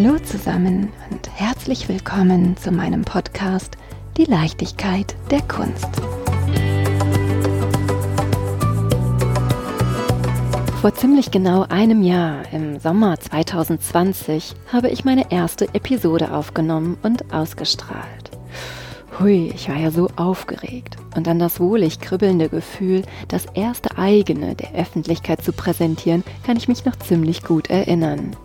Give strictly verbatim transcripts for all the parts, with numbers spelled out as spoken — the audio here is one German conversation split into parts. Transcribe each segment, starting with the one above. Hallo zusammen und herzlich willkommen zu meinem Podcast Die Leichtigkeit der Kunst. Vor ziemlich genau einem Jahr, im Sommer zwanzig zwanzig, habe ich meine erste Episode aufgenommen und ausgestrahlt. Hui, ich war ja so aufgeregt. Und dann das wohlig kribbelnde Gefühl, das erste eigene der Öffentlichkeit zu präsentieren, kann ich mich noch ziemlich gut erinnern.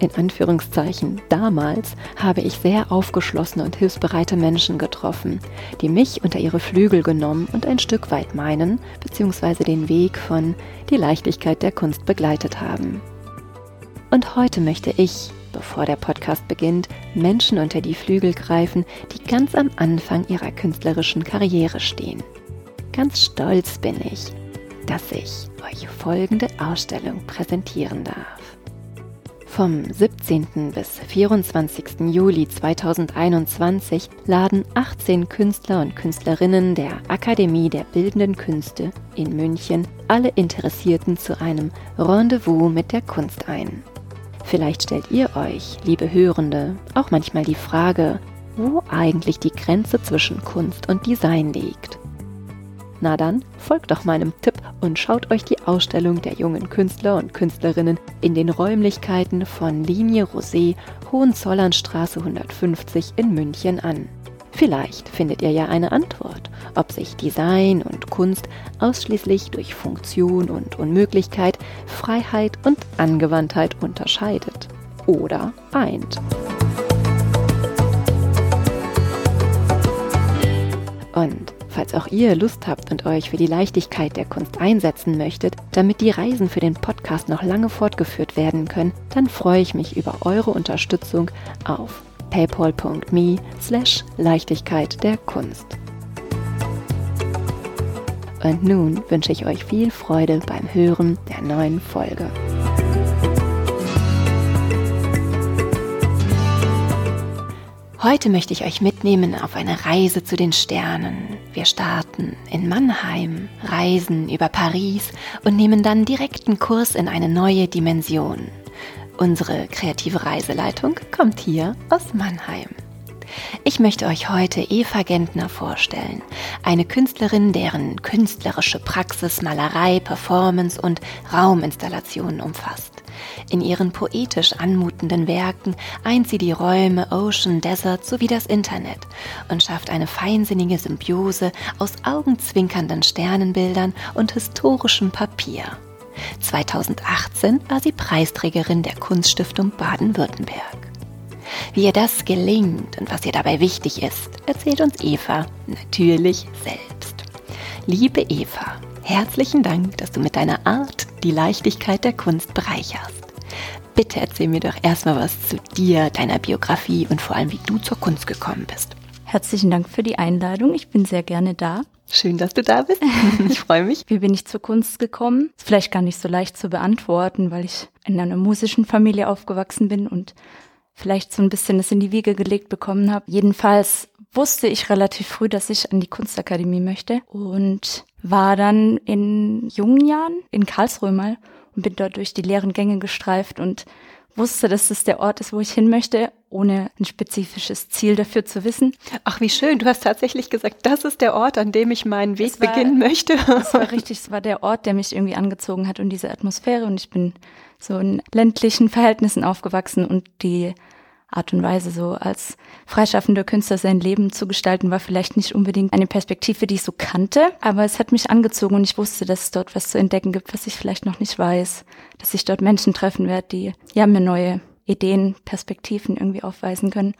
In Anführungszeichen, damals habe ich sehr aufgeschlossene und hilfsbereite Menschen getroffen, die mich unter ihre Flügel genommen und ein Stück weit meinen bzw. den Weg von die Leichtigkeit der Kunst begleitet haben. Und heute möchte ich, bevor der Podcast beginnt, Menschen unter die Flügel greifen, die ganz am Anfang ihrer künstlerischen Karriere stehen. Ganz stolz bin ich, dass ich euch folgende Ausstellung präsentieren darf. Vom siebzehnten bis vierundzwanzigsten Juli zweitausendeinundzwanzig laden achtzehn Künstler und Künstlerinnen der Akademie der Bildenden Künste in München alle Interessierten zu einem Rendezvous mit der Kunst ein. Vielleicht stellt ihr euch, liebe Hörende, auch manchmal die Frage, wo eigentlich die Grenze zwischen Kunst und Design liegt. Na dann, folgt doch meinem Tipp und schaut euch die Ausstellung der jungen Künstler und Künstlerinnen in den Räumlichkeiten von Linie Rosé, Hohenzollernstraße hundertfünfzig in München an. Vielleicht findet ihr ja eine Antwort, ob sich Design und Kunst ausschließlich durch Funktion und Unmöglichkeit, Freiheit und Angewandtheit unterscheidet oder eint. Und falls auch ihr Lust habt und euch für die Leichtigkeit der Kunst einsetzen möchtet, damit die Reisen für den Podcast noch lange fortgeführt werden können, dann freue ich mich über eure Unterstützung auf paypal.me slash Leichtigkeit der Kunst. Und nun wünsche ich euch viel Freude beim Hören der neuen Folge. Heute möchte ich euch mitnehmen auf eine Reise zu den Sternen. Wir starten in Mannheim, reisen über Paris und nehmen dann direkten Kurs in eine neue Dimension. Unsere kreative Reiseleitung kommt hier aus Mannheim. Ich möchte euch heute Eva Gentner vorstellen, eine Künstlerin, deren künstlerische Praxis Malerei, Performance und Rauminstallationen umfasst. In ihren poetisch anmutenden Werken eint sie die Räume, Ocean, Desert sowie das Internet und schafft eine feinsinnige Symbiose aus augenzwinkernden Sternenbildern und historischem Papier. zweitausendachtzehn war sie Preisträgerin der Kunststiftung Baden-Württemberg. Wie ihr das gelingt und was ihr dabei wichtig ist, erzählt uns Eva natürlich selbst. Liebe Eva, herzlichen Dank, dass du mit deiner Art die Leichtigkeit der Kunst bereicherst. Bitte erzähl mir doch erstmal was zu dir, deiner Biografie und vor allem, wie du zur Kunst gekommen bist. Herzlichen Dank für die Einladung. Ich bin sehr gerne da. Schön, dass du da bist. Ich freue mich. Wie bin ich zur Kunst gekommen? Ist vielleicht gar nicht so leicht zu beantworten, weil ich in einer musischen Familie aufgewachsen bin und vielleicht so ein bisschen das in die Wiege gelegt bekommen habe. Jedenfalls wusste ich relativ früh, dass ich an die Kunstakademie möchte und war dann in jungen Jahren in Karlsruhe mal und bin dort durch die leeren Gänge gestreift und wusste, dass das der Ort ist, wo ich hin möchte, ohne ein spezifisches Ziel dafür zu wissen. Ach, wie schön, du hast tatsächlich gesagt, das ist der Ort, an dem ich meinen Weg war, beginnen möchte. Das war richtig, es war der Ort, der mich irgendwie angezogen hat und diese Atmosphäre, und ich bin so in ländlichen Verhältnissen aufgewachsen und die Art und Weise, so als freischaffender Künstler sein Leben zu gestalten, war vielleicht nicht unbedingt eine Perspektive, die ich so kannte, aber es hat mich angezogen und ich wusste, dass es dort was zu entdecken gibt, was ich vielleicht noch nicht weiß, dass ich dort Menschen treffen werde, die ja mir neue Ideen, Perspektiven irgendwie aufweisen können,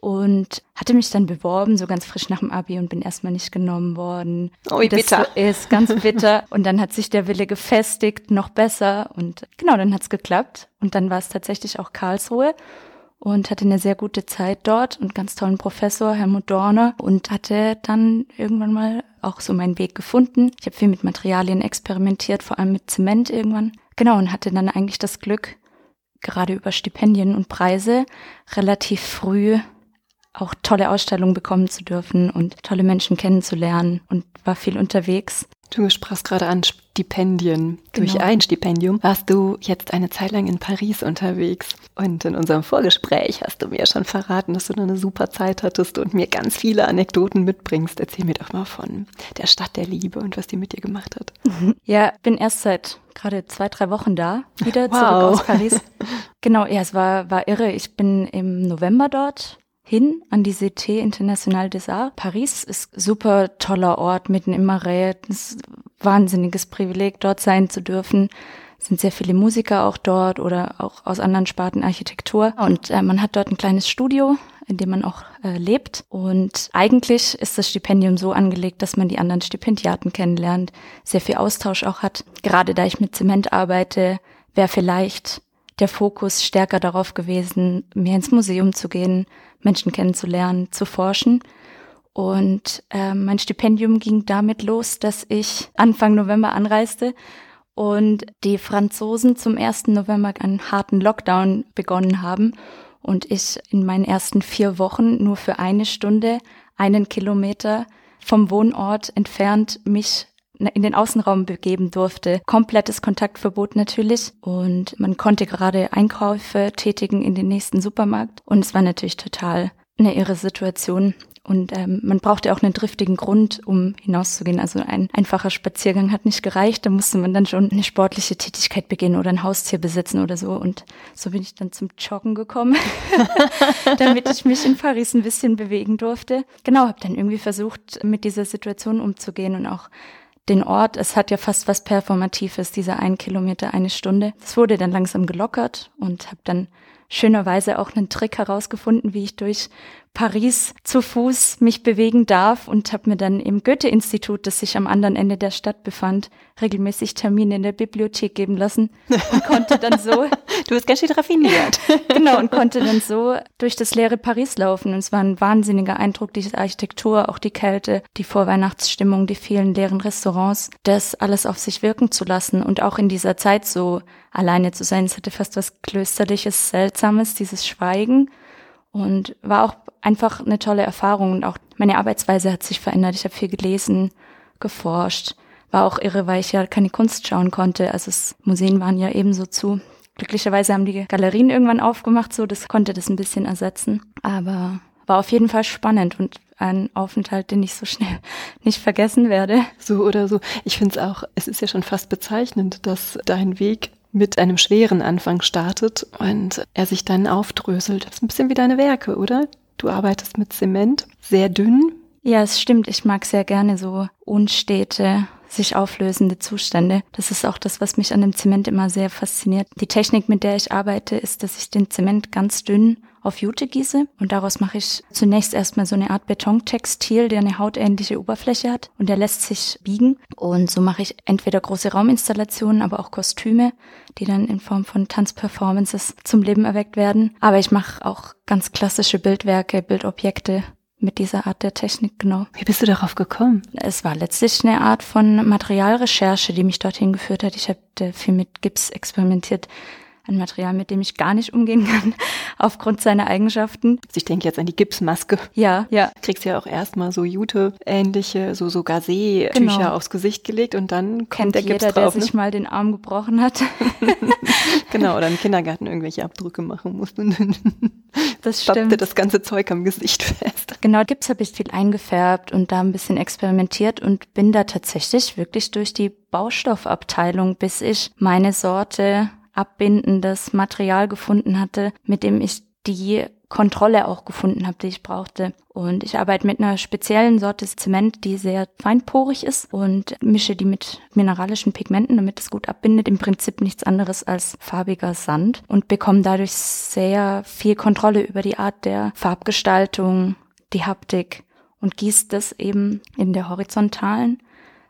und hatte mich dann beworben, so ganz frisch nach dem Abi, und bin erstmal nicht genommen worden. Oh, wie bitter. Das ist ganz bitter. Und dann hat sich der Wille gefestigt, noch besser, und genau, dann hat's geklappt und dann war es tatsächlich auch Karlsruhe. Und hatte eine sehr gute Zeit dort und ganz tollen Professor, Helmut Dorner, und hatte dann irgendwann mal auch so meinen Weg gefunden. Ich habe viel mit Materialien experimentiert, vor allem mit Zement irgendwann. Genau, und hatte dann eigentlich das Glück, gerade über Stipendien und Preise relativ früh auch tolle Ausstellungen bekommen zu dürfen und tolle Menschen kennenzulernen, und war viel unterwegs. Du sprachst gerade an, Stipendien. Genau. Durch ein Stipendium warst du jetzt eine Zeit lang in Paris unterwegs. Und in unserem Vorgespräch hast du mir schon verraten, dass du da eine super Zeit hattest und mir ganz viele Anekdoten mitbringst. Erzähl mir doch mal von der Stadt der Liebe und was die mit dir gemacht hat. Mhm. Ja, bin erst seit gerade zwei, drei Wochen da, wieder wow. zurück aus Paris. Genau, ja, es war, war irre. Ich bin im November dort hin an die Cité Internationale des Arts. Paris ist super toller Ort, mitten im Marais. Es ist ein wahnsinniges Privileg, dort sein zu dürfen. Es sind sehr viele Musiker auch dort oder auch aus anderen Sparten Architektur. Und äh, man hat dort ein kleines Studio, in dem man auch äh, lebt. Und eigentlich ist das Stipendium so angelegt, dass man die anderen Stipendiaten kennenlernt, sehr viel Austausch auch hat. Gerade da ich mit Zement arbeite, wäre vielleicht der Fokus stärker darauf gewesen, mehr ins Museum zu gehen, Menschen kennenzulernen, zu forschen. Und äh, mein Stipendium ging damit los, dass ich Anfang November anreiste und die Franzosen zum ersten November einen harten Lockdown begonnen haben und ich in meinen ersten vier Wochen nur für eine Stunde, einen Kilometer vom Wohnort entfernt mich in den Außenraum begeben durfte. Komplettes Kontaktverbot natürlich und man konnte gerade Einkäufe tätigen in den nächsten Supermarkt und es war natürlich total eine irre Situation und ähm, man brauchte auch einen driftigen Grund, um hinauszugehen. Also ein einfacher Spaziergang hat nicht gereicht, da musste man dann schon eine sportliche Tätigkeit beginnen oder ein Haustier besitzen oder so und so bin ich dann zum Joggen gekommen, damit ich mich in Paris ein bisschen bewegen durfte. Genau, habe dann irgendwie versucht, mit dieser Situation umzugehen und auch den Ort, es hat ja fast was Performatives, dieser ein Kilometer, eine Stunde. Es wurde dann langsam gelockert und habe dann schönerweise auch einen Trick herausgefunden, wie ich durch Paris zu Fuß mich bewegen darf und habe mir dann im Goethe-Institut, das sich am anderen Ende der Stadt befand, regelmäßig Termine in der Bibliothek geben lassen und konnte dann so... Du bist ganz schön raffiniert. Genau, und konnte dann so durch das leere Paris laufen. Und es war ein wahnsinniger Eindruck, diese Architektur, auch die Kälte, die Vorweihnachtsstimmung, die vielen leeren Restaurants, das alles auf sich wirken zu lassen und auch in dieser Zeit so alleine zu sein. Es hatte fast was Klösterliches, Seltsames, dieses Schweigen. Und war auch einfach eine tolle Erfahrung und auch meine Arbeitsweise hat sich verändert. Ich habe viel gelesen, geforscht, war auch irre, weil ich ja keine Kunst schauen konnte. Also es, Museen waren ja ebenso zu. Glücklicherweise haben die Galerien irgendwann aufgemacht, so das konnte das ein bisschen ersetzen. Aber war auf jeden Fall spannend und ein Aufenthalt, den ich so schnell nicht vergessen werde. So oder so. Ich finde es auch, es ist ja schon fast bezeichnend, dass dein Weg mit einem schweren Anfang startet und er sich dann aufdröselt. Das ist ein bisschen wie deine Werke, oder? Du arbeitest mit Zement, sehr dünn. Ja, es stimmt. Ich mag sehr gerne so unstete, sich auflösende Zustände. Das ist auch das, was mich an dem Zement immer sehr fasziniert. Die Technik, mit der ich arbeite, ist, dass ich den Zement ganz dünn auf Jute gieße und daraus mache ich zunächst erstmal so eine Art Betontextil, der eine hautähnliche Oberfläche hat und der lässt sich biegen und so mache ich entweder große Rauminstallationen, aber auch Kostüme, die dann in Form von Tanzperformances zum Leben erweckt werden, aber ich mache auch ganz klassische Bildwerke, Bildobjekte mit dieser Art der Technik, genau. Wie bist du darauf gekommen? Es war letztlich eine Art von Materialrecherche, die mich dorthin geführt hat. Ich habe viel mit Gips experimentiert. Ein Material, mit dem ich gar nicht umgehen kann, aufgrund seiner Eigenschaften. Also ich denke jetzt an die Gipsmaske. Ja, ja. Du kriegst ja auch erstmal so Jute-ähnliche, so, so Gazé-Tücher genau. aufs Gesicht gelegt und dann kommt Kennt der jeder, Gips drauf. Jeder, der ne? sich mal den Arm gebrochen hat. Genau, oder im Kindergarten irgendwelche Abdrücke machen muss. Das stimmt. Stoppte das ganze Zeug am Gesicht fest. Genau, Gips habe ich viel eingefärbt und da ein bisschen experimentiert und bin da tatsächlich wirklich durch die Baustoffabteilung, bis ich meine Sorte abbindendes Material gefunden hatte, mit dem ich die Kontrolle auch gefunden habe, die ich brauchte. Und ich arbeite mit einer speziellen Sorte Zement, die sehr feinporig ist und mische die mit mineralischen Pigmenten, damit es gut abbindet. Im Prinzip nichts anderes als farbiger Sand und bekomme dadurch sehr viel Kontrolle über die Art der Farbgestaltung, die Haptik und gieße das eben in der horizontalen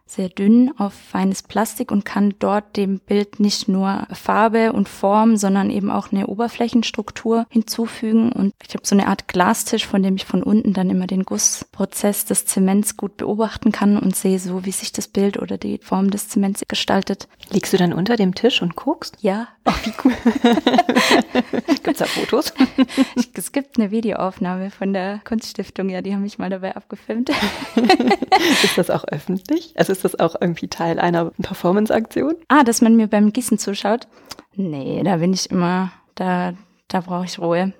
sehr dünn auf feines Plastik und kann dort dem Bild nicht nur Farbe und Form, sondern eben auch eine Oberflächenstruktur hinzufügen. Und ich habe so eine Art Glastisch, von dem ich von unten dann immer den Gussprozess des Zements gut beobachten kann und sehe so, wie sich das Bild oder die Form des Zements gestaltet. Liegst du dann unter dem Tisch und guckst? Ja. Oh, wie cool. Gibt's da Fotos? Es gibt eine Videoaufnahme von der Kunststiftung, ja, die haben mich mal dabei abgefilmt. Ist das auch öffentlich? Also ist das auch irgendwie Teil einer Performance-Aktion? Ah, dass man mir beim Gießen zuschaut? Nee, da bin ich immer, da, da brauche ich Ruhe.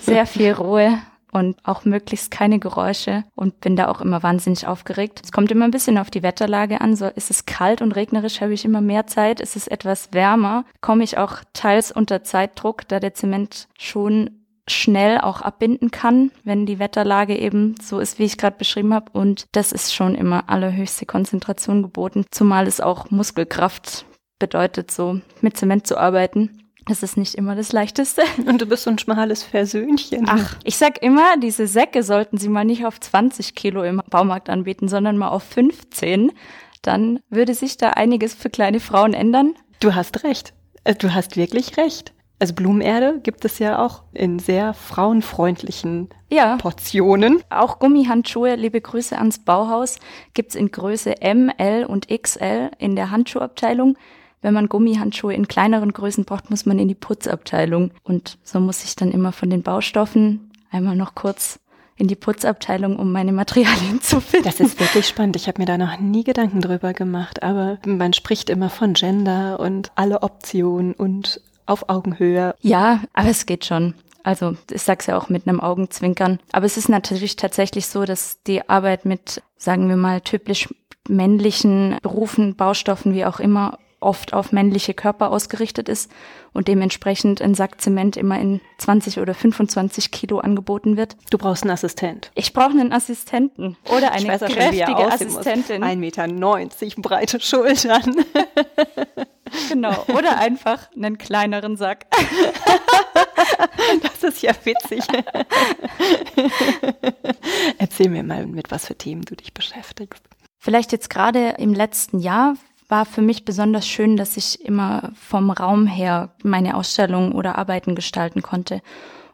Sehr viel Ruhe. Und auch möglichst keine Geräusche und bin da auch immer wahnsinnig aufgeregt. Es kommt immer ein bisschen auf die Wetterlage an. So, ist es kalt und regnerisch, habe ich immer mehr Zeit. Ist es etwas wärmer, komme ich auch teils unter Zeitdruck, da der Zement schon schnell auch abbinden kann, wenn die Wetterlage eben so ist, wie ich gerade beschrieben habe. Und das ist schon immer allerhöchste Konzentration geboten, zumal es auch Muskelkraft bedeutet, so mit Zement zu arbeiten. Das ist nicht immer das Leichteste. Und du bist so ein schmales Versöhnchen. Ach, ich sag immer, diese Säcke sollten sie mal nicht auf zwanzig Kilo im Baumarkt anbieten, sondern mal auf fünfzehn. Dann würde sich da einiges für kleine Frauen ändern. Du hast recht. Du hast wirklich recht. Also Blumenerde gibt es ja auch in sehr frauenfreundlichen ja. Portionen. Auch Gummihandschuhe, liebe Grüße ans Bauhaus, gibt's in Größe M, L und X L in der Handschuhabteilung. Wenn man Gummihandschuhe in kleineren Größen braucht, muss man in die Putzabteilung. Und so muss ich dann immer von den Baustoffen einmal noch kurz in die Putzabteilung, um meine Materialien zu finden. Das ist wirklich spannend. Ich habe mir da noch nie Gedanken drüber gemacht. Aber man spricht immer von Gender und alle Optionen und auf Augenhöhe. Ja, aber es geht schon. Also ich sag's ja auch mit einem Augenzwinkern. Aber es ist natürlich tatsächlich so, dass die Arbeit mit, sagen wir mal, typisch männlichen Berufen, Baustoffen, wie auch immer, oft auf männliche Körper ausgerichtet ist und dementsprechend ein Sack Zement immer in zwanzig oder fünfundzwanzig Kilo angeboten wird. Du brauchst einen Assistent. Ich brauche einen Assistenten oder eine kräftige Assistentin. ein Meter neunzig breite Schultern. Genau, oder einfach einen kleineren Sack. Das ist ja witzig. Erzähl mir mal, mit was für Themen du dich beschäftigst. Vielleicht jetzt gerade im letzten Jahr war für mich besonders schön, dass ich immer vom Raum her meine Ausstellungen oder Arbeiten gestalten konnte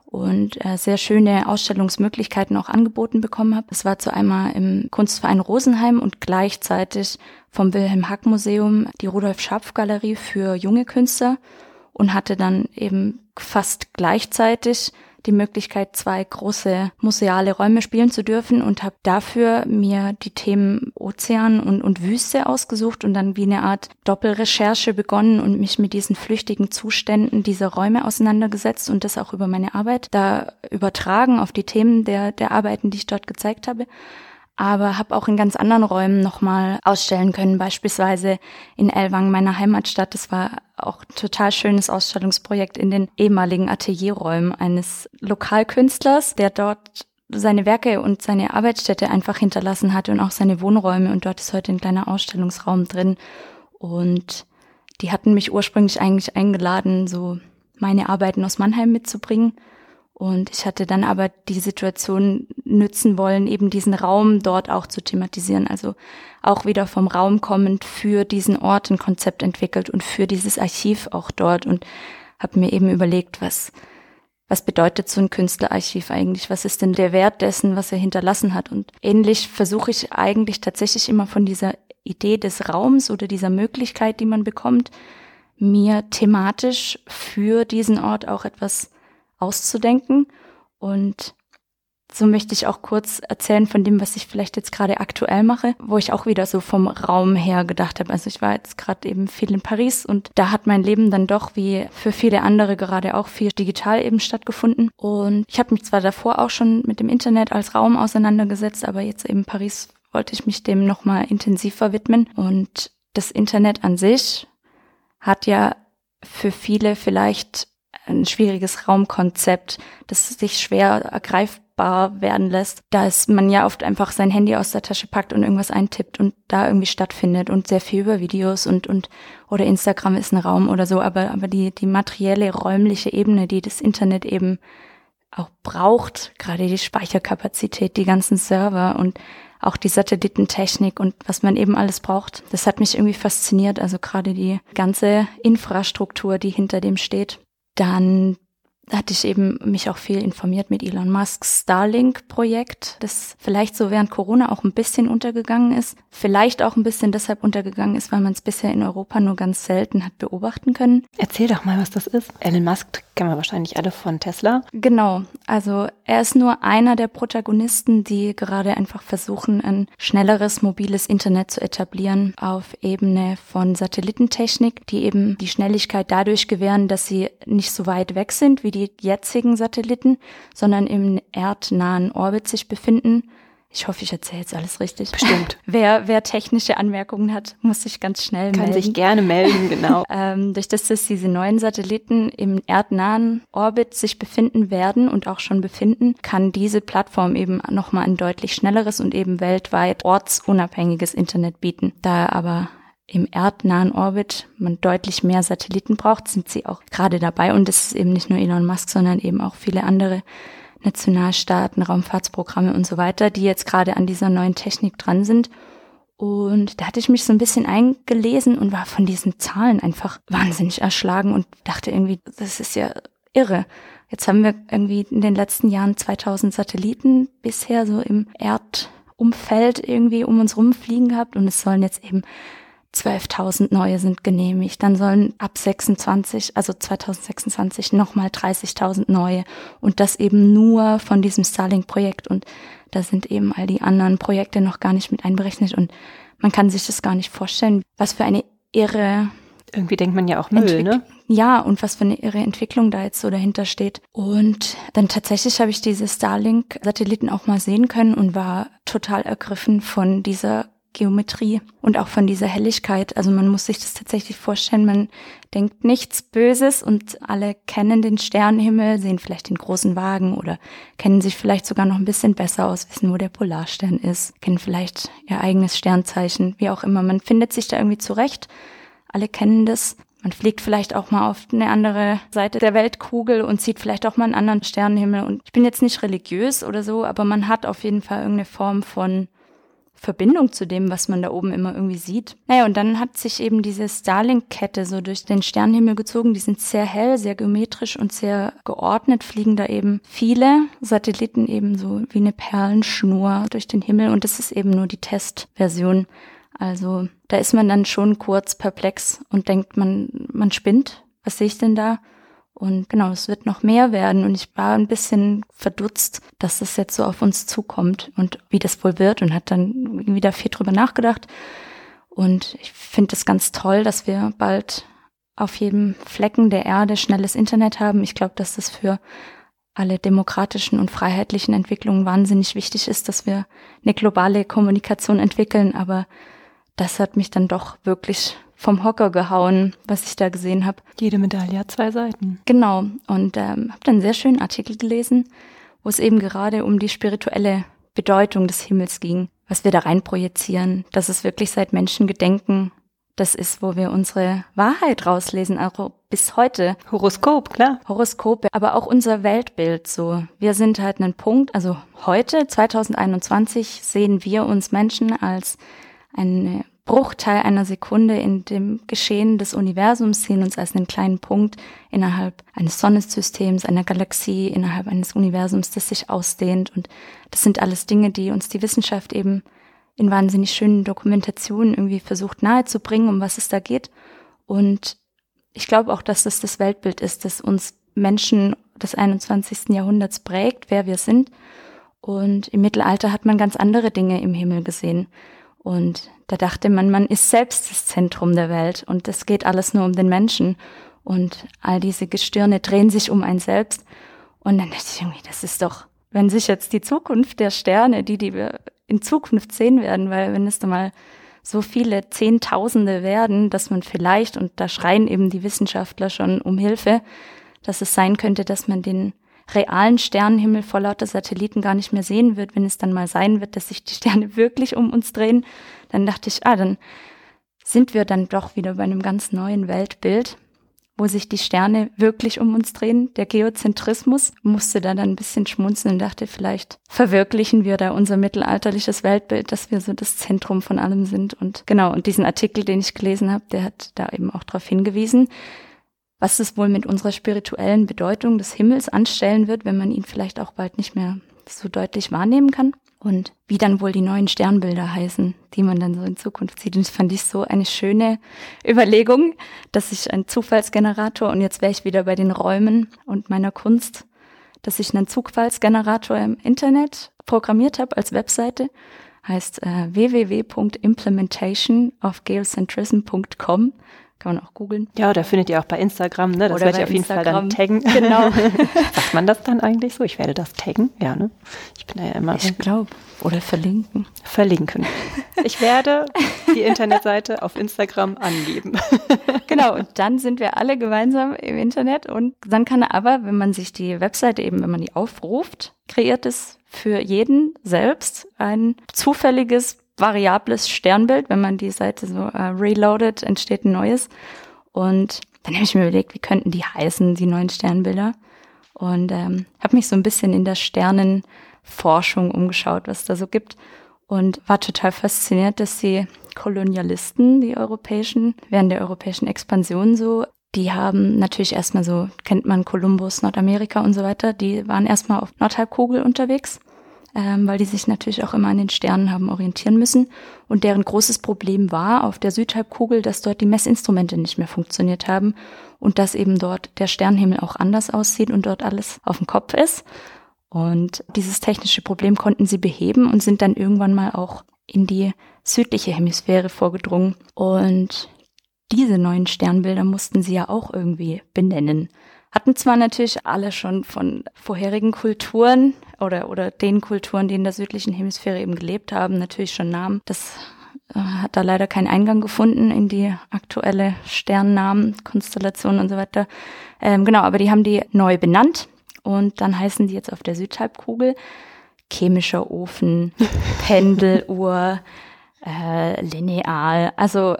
und äh, sehr schöne Ausstellungsmöglichkeiten auch angeboten bekommen habe. Es war zu einmal im Kunstverein Rosenheim und gleichzeitig vom Wilhelm-Hack-Museum die Rudolf-Scharpf-Galerie für junge Künstler und hatte dann eben fast gleichzeitig die Möglichkeit, zwei große museale Räume spielen zu dürfen und habe dafür mir die Themen Ozean und, und Wüste ausgesucht und dann wie eine Art Doppelrecherche begonnen und mich mit diesen flüchtigen Zuständen dieser Räume auseinandergesetzt und das auch über meine Arbeit da übertragen auf die Themen der, der Arbeiten, die ich dort gezeigt habe. Aber habe auch in ganz anderen Räumen nochmal ausstellen können, beispielsweise in Ellwangen, meiner Heimatstadt. Das war auch ein total schönes Ausstellungsprojekt in den ehemaligen Atelierräumen eines Lokalkünstlers, der dort seine Werke und seine Arbeitsstätte einfach hinterlassen hatte und auch seine Wohnräume. Und dort ist heute ein kleiner Ausstellungsraum drin. Und die hatten mich ursprünglich eigentlich eingeladen, so meine Arbeiten aus Mannheim mitzubringen. Und ich hatte dann aber die Situation nützen wollen, eben diesen Raum dort auch zu thematisieren. Also auch wieder vom Raum kommend für diesen Ort ein Konzept entwickelt und für dieses Archiv auch dort. Und habe mir eben überlegt, was, was bedeutet so ein Künstlerarchiv eigentlich? Was ist denn der Wert dessen, was er hinterlassen hat? Und ähnlich versuche ich eigentlich tatsächlich immer von dieser Idee des Raums oder dieser Möglichkeit, die man bekommt, mir thematisch für diesen Ort auch etwas auszudenken. Und so möchte ich auch kurz erzählen von dem, was ich vielleicht jetzt gerade aktuell mache, wo ich auch wieder so vom Raum her gedacht habe. Also ich war jetzt gerade eben viel in Paris und da hat mein Leben dann doch wie für viele andere gerade auch viel digital eben stattgefunden. Und ich habe mich zwar davor auch schon mit dem Internet als Raum auseinandergesetzt, aber jetzt eben Paris wollte ich mich dem nochmal intensiver widmen. Und das Internet an sich hat ja für viele vielleicht ein schwieriges Raumkonzept, das sich schwer ergreifbar werden lässt, dass man ja oft einfach sein Handy aus der Tasche packt und irgendwas eintippt und da irgendwie stattfindet und sehr viel über Videos und und oder Instagram ist ein Raum oder so, aber aber die die materielle räumliche Ebene, die das Internet eben auch braucht, gerade die Speicherkapazität, die ganzen Server und auch die Satellitentechnik und was man eben alles braucht. Das hat mich irgendwie fasziniert, also gerade die ganze Infrastruktur, die hinter dem steht. Dann hatte ich eben mich auch viel informiert mit Elon Musks Starlink-Projekt, das vielleicht so während Corona auch ein bisschen untergegangen ist, vielleicht auch ein bisschen deshalb untergegangen ist, weil man es bisher in Europa nur ganz selten hat beobachten können. Erzähl doch mal, was das ist. Elon Musk kennen wir wahrscheinlich alle von Tesla. Genau, also er ist nur einer der Protagonisten, die gerade einfach versuchen, ein schnelleres mobiles Internet zu etablieren auf Ebene von Satellitentechnik, die eben die Schnelligkeit dadurch gewähren, dass sie nicht so weit weg sind wie die die jetzigen Satelliten, sondern im erdnahen Orbit sich befinden. Ich hoffe, ich erzähle jetzt alles richtig. Bestimmt. Wer, wer technische Anmerkungen hat, muss sich ganz schnell Kann melden. Kann sich gerne melden, genau. ähm, durch das, dass diese neuen Satelliten im erdnahen Orbit sich befinden werden und auch schon befinden, kann diese Plattform eben nochmal ein deutlich schnelleres und eben weltweit ortsunabhängiges Internet bieten. Da aber im erdnahen Orbit man deutlich mehr Satelliten braucht, sind sie auch gerade dabei. Und es ist eben nicht nur Elon Musk, sondern eben auch viele andere Nationalstaaten, Raumfahrtsprogramme und so weiter, die jetzt gerade an dieser neuen Technik dran sind. Und da hatte ich mich so ein bisschen eingelesen und war von diesen Zahlen einfach wahnsinnig erschlagen und dachte irgendwie, das ist ja irre. Jetzt haben wir irgendwie in den letzten Jahren zweitausend Satelliten bisher so im Erdumfeld irgendwie um uns rumfliegen gehabt und es sollen jetzt eben zwölftausend neue sind genehmigt, dann sollen ab sechsundzwanzig, also zweitausendsechsundzwanzig nochmal dreißigtausend neue und das eben nur von diesem Starlink-Projekt und da sind eben all die anderen Projekte noch gar nicht mit einberechnet und man kann sich das gar nicht vorstellen, was für eine irre... Irgendwie denkt man ja auch Müll, Entwick- ne? Ja, und was für eine irre Entwicklung da jetzt so dahinter steht. Und dann tatsächlich habe ich diese Starlink-Satelliten auch mal sehen können und war total ergriffen von dieser Geometrie und auch von dieser Helligkeit. Also man muss sich das tatsächlich vorstellen, man denkt nichts Böses und alle kennen den Sternenhimmel, sehen vielleicht den großen Wagen oder kennen sich vielleicht sogar noch ein bisschen besser aus, wissen, wo der Polarstern ist, kennen vielleicht ihr eigenes Sternzeichen, wie auch immer. Man findet sich da irgendwie zurecht, alle kennen das. Man fliegt vielleicht auch mal auf eine andere Seite der Weltkugel und sieht vielleicht auch mal einen anderen Sternenhimmel. Und ich bin jetzt nicht religiös oder so, aber man hat auf jeden Fall irgendeine Form von Verbindung zu dem, was man da oben immer irgendwie sieht. Naja, und dann hat sich eben diese Starlink-Kette so durch den Sternenhimmel gezogen. Die sind sehr hell, sehr geometrisch und sehr geordnet, fliegen da eben viele Satelliten eben so wie eine Perlenschnur durch den Himmel. Und das ist eben nur die Testversion. Also da ist man dann schon kurz perplex und denkt, man, man spinnt. Was sehe ich denn da? Und genau, es wird noch mehr werden und ich war ein bisschen verdutzt, dass das jetzt so auf uns zukommt und wie das wohl wird und hat dann wieder viel drüber nachgedacht. Und ich finde es ganz toll, dass wir bald auf jedem Flecken der Erde schnelles Internet haben. Ich glaube, dass das für alle demokratischen und freiheitlichen Entwicklungen wahnsinnig wichtig ist, dass wir eine globale Kommunikation entwickeln, aber das hat mich dann doch wirklich vom Hocker gehauen, was ich da gesehen habe. Jede Medaille hat zwei Seiten. Genau. Und ähm, habe dann einen sehr schönen Artikel gelesen, wo es eben gerade um die spirituelle Bedeutung des Himmels ging, was wir da rein projizieren, dass es wirklich seit Menschengedenken das ist, wo wir unsere Wahrheit rauslesen, also bis heute. Horoskop, klar. Horoskope, aber auch unser Weltbild so. Wir sind halt ein Punkt, also heute, zweitausendeinundzwanzig, sehen wir uns Menschen als eine Bruchteil einer Sekunde in dem Geschehen des Universums, sehen uns als einen kleinen Punkt innerhalb eines Sonnensystems, einer Galaxie, innerhalb eines Universums, das sich ausdehnt. Und das sind alles Dinge, die uns die Wissenschaft eben in wahnsinnig schönen Dokumentationen irgendwie versucht nahezubringen, um was es da geht. Und ich glaube auch, dass das das Weltbild ist, das uns Menschen des einundzwanzigsten Jahrhunderts prägt, wer wir sind. Und im Mittelalter hat man ganz andere Dinge im Himmel gesehen. Und da dachte man, man ist selbst das Zentrum der Welt und es geht alles nur um den Menschen und all diese Gestirne drehen sich um einen selbst. Und dann dachte ich irgendwie, das ist doch, wenn sich jetzt die Zukunft der Sterne, die, die wir in Zukunft sehen werden, weil wenn es da mal so viele Zehntausende werden, dass man vielleicht, und da schreien eben die Wissenschaftler schon um Hilfe, dass es sein könnte, dass man den realen Sternenhimmel vor lauter Satelliten gar nicht mehr sehen wird, wenn es dann mal sein wird, dass sich die Sterne wirklich um uns drehen, dann dachte ich, ah, dann sind wir dann doch wieder bei einem ganz neuen Weltbild, wo sich die Sterne wirklich um uns drehen. Der Geozentrismus, musste da dann ein bisschen schmunzeln und dachte, vielleicht verwirklichen wir da unser mittelalterliches Weltbild, dass wir so das Zentrum von allem sind. Und genau, und diesen Artikel, den ich gelesen habe, der hat da eben auch darauf hingewiesen, was es wohl mit unserer spirituellen Bedeutung des Himmels anstellen wird, wenn man ihn vielleicht auch bald nicht mehr so deutlich wahrnehmen kann. Und wie dann wohl die neuen Sternbilder heißen, die man dann so in Zukunft sieht. Und das fand ich so eine schöne Überlegung, dass ich einen Zufallsgenerator, und jetzt wäre ich wieder bei den Räumen und meiner Kunst, dass ich einen Zufallsgenerator im Internet programmiert habe als Webseite. Heißt äh, w w w punkt implementation of geocentrism punkt com of geocentrism punkt com. Kann man auch googeln. Ja, da findet ihr auch bei Instagram, ne? Das Oder werde ich auf jeden Instagram. Fall dann taggen. Genau. Sagt man das dann eigentlich so? Ich werde das taggen, ja, ne? Ich bin da ja immer... Ich glaube. Oder verlinken. Verlinken. Ich werde die Internetseite auf Instagram angeben. Genau, und dann sind wir alle gemeinsam im Internet. Und dann kann aber, wenn man sich die Webseite eben, wenn man die aufruft, kreiert es für jeden selbst ein zufälliges variables Sternbild. Wenn man die Seite so uh, reloadet, entsteht ein neues. Und dann habe ich mir überlegt, wie könnten die heißen, die neuen Sternbilder? Und ähm, habe mich so ein bisschen in der Sternenforschung umgeschaut, was es da so gibt. Und war total fasziniert, dass die Kolonialisten, die europäischen, während der europäischen Expansion so, die haben natürlich erstmal so, kennt man Kolumbus, Nordamerika und so weiter, die waren erstmal auf Nordhalbkugel unterwegs. Weil die sich natürlich auch immer an den Sternen haben orientieren müssen. Und deren großes Problem war auf der Südhalbkugel, dass dort die Messinstrumente nicht mehr funktioniert haben und dass eben dort der Sternenhimmel auch anders aussieht und dort alles auf dem Kopf ist. Und dieses technische Problem konnten sie beheben und sind dann irgendwann mal auch in die südliche Hemisphäre vorgedrungen. Und diese neuen Sternbilder mussten sie ja auch irgendwie benennen. Hatten zwar natürlich alle schon von vorherigen Kulturen oder oder den Kulturen, die in der südlichen Hemisphäre eben gelebt haben, natürlich schon Namen. Das äh, hat da leider keinen Eingang gefunden in die aktuelle Sternnamen, Konstellationen und so weiter. Ähm, genau, aber die haben die neu benannt und dann heißen die jetzt auf der Südhalbkugel chemischer Ofen, Pendeluhr, äh, Lineal, also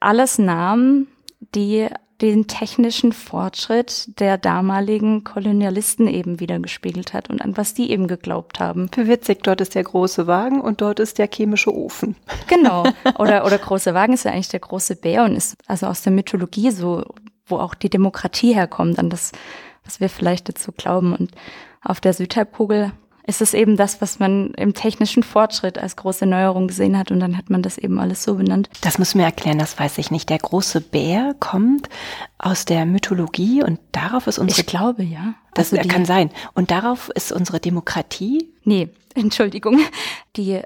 alles Namen, die den technischen Fortschritt der damaligen Kolonialisten eben wieder gespiegelt hat und an was die eben geglaubt haben. Wie witzig, dort ist der große Wagen und dort ist der chemische Ofen. Genau, oder, oder große Wagen ist ja eigentlich der große Bär und ist also aus der Mythologie so, wo auch die Demokratie herkommt, an das, was wir vielleicht dazu glauben. Und auf der Südhalbkugel ist es eben das, was man im technischen Fortschritt als große Neuerung gesehen hat. Und dann hat man das eben alles so benannt. Das musst du mir erklären, das weiß ich nicht. Der große Bär kommt aus der Mythologie und darauf ist unsere... Ich glaube, ja. Das also kann sein. Und darauf ist unsere Demokratie? Nee, Entschuldigung. Die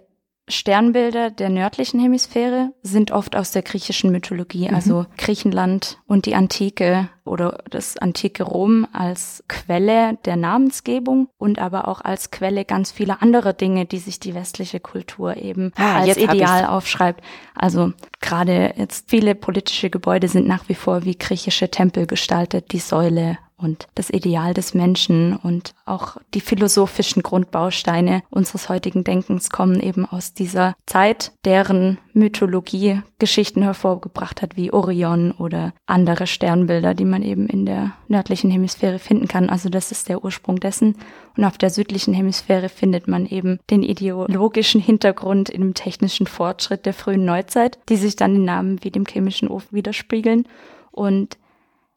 Sternbilder der nördlichen Hemisphäre sind oft aus der griechischen Mythologie, also mhm. Griechenland und die Antike oder das antike Rom als Quelle der Namensgebung und aber auch als Quelle ganz vieler anderer Dinge, die sich die westliche Kultur eben ah, als Ideal aufschreibt. Also gerade jetzt viele politische Gebäude sind nach wie vor wie griechische Tempel gestaltet, die Säule und das Ideal des Menschen und auch die philosophischen Grundbausteine unseres heutigen Denkens kommen eben aus dieser Zeit, deren Mythologie Geschichten hervorgebracht hat, wie Orion oder andere Sternbilder, die man eben in der nördlichen Hemisphäre finden kann. Also das ist der Ursprung dessen. Und auf der südlichen Hemisphäre findet man eben den ideologischen Hintergrund in dem technischen Fortschritt der frühen Neuzeit, die sich dann in Namen wie dem chemischen Ofen widerspiegeln. Und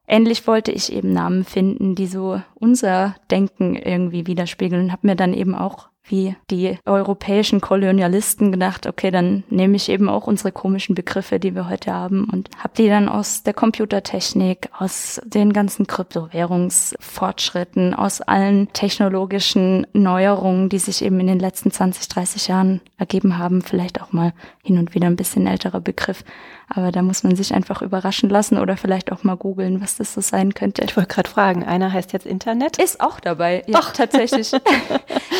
ähnlich wollte ich eben Namen finden, die so unser Denken irgendwie widerspiegeln und habe mir dann eben auch wie die europäischen Kolonialisten gedacht, okay, dann nehme ich eben auch unsere komischen Begriffe, die wir heute haben und habe die dann aus der Computertechnik, aus den ganzen Kryptowährungsfortschritten, aus allen technologischen Neuerungen, die sich eben in den letzten zwanzig, dreißig Jahren ergeben haben, vielleicht auch mal hin und wieder ein bisschen älterer Begriff. Aber da muss man sich einfach überraschen lassen oder vielleicht auch mal googeln, was das so sein könnte. Ich wollte gerade fragen, einer heißt jetzt Internet? Ist auch dabei, ja, doch, tatsächlich.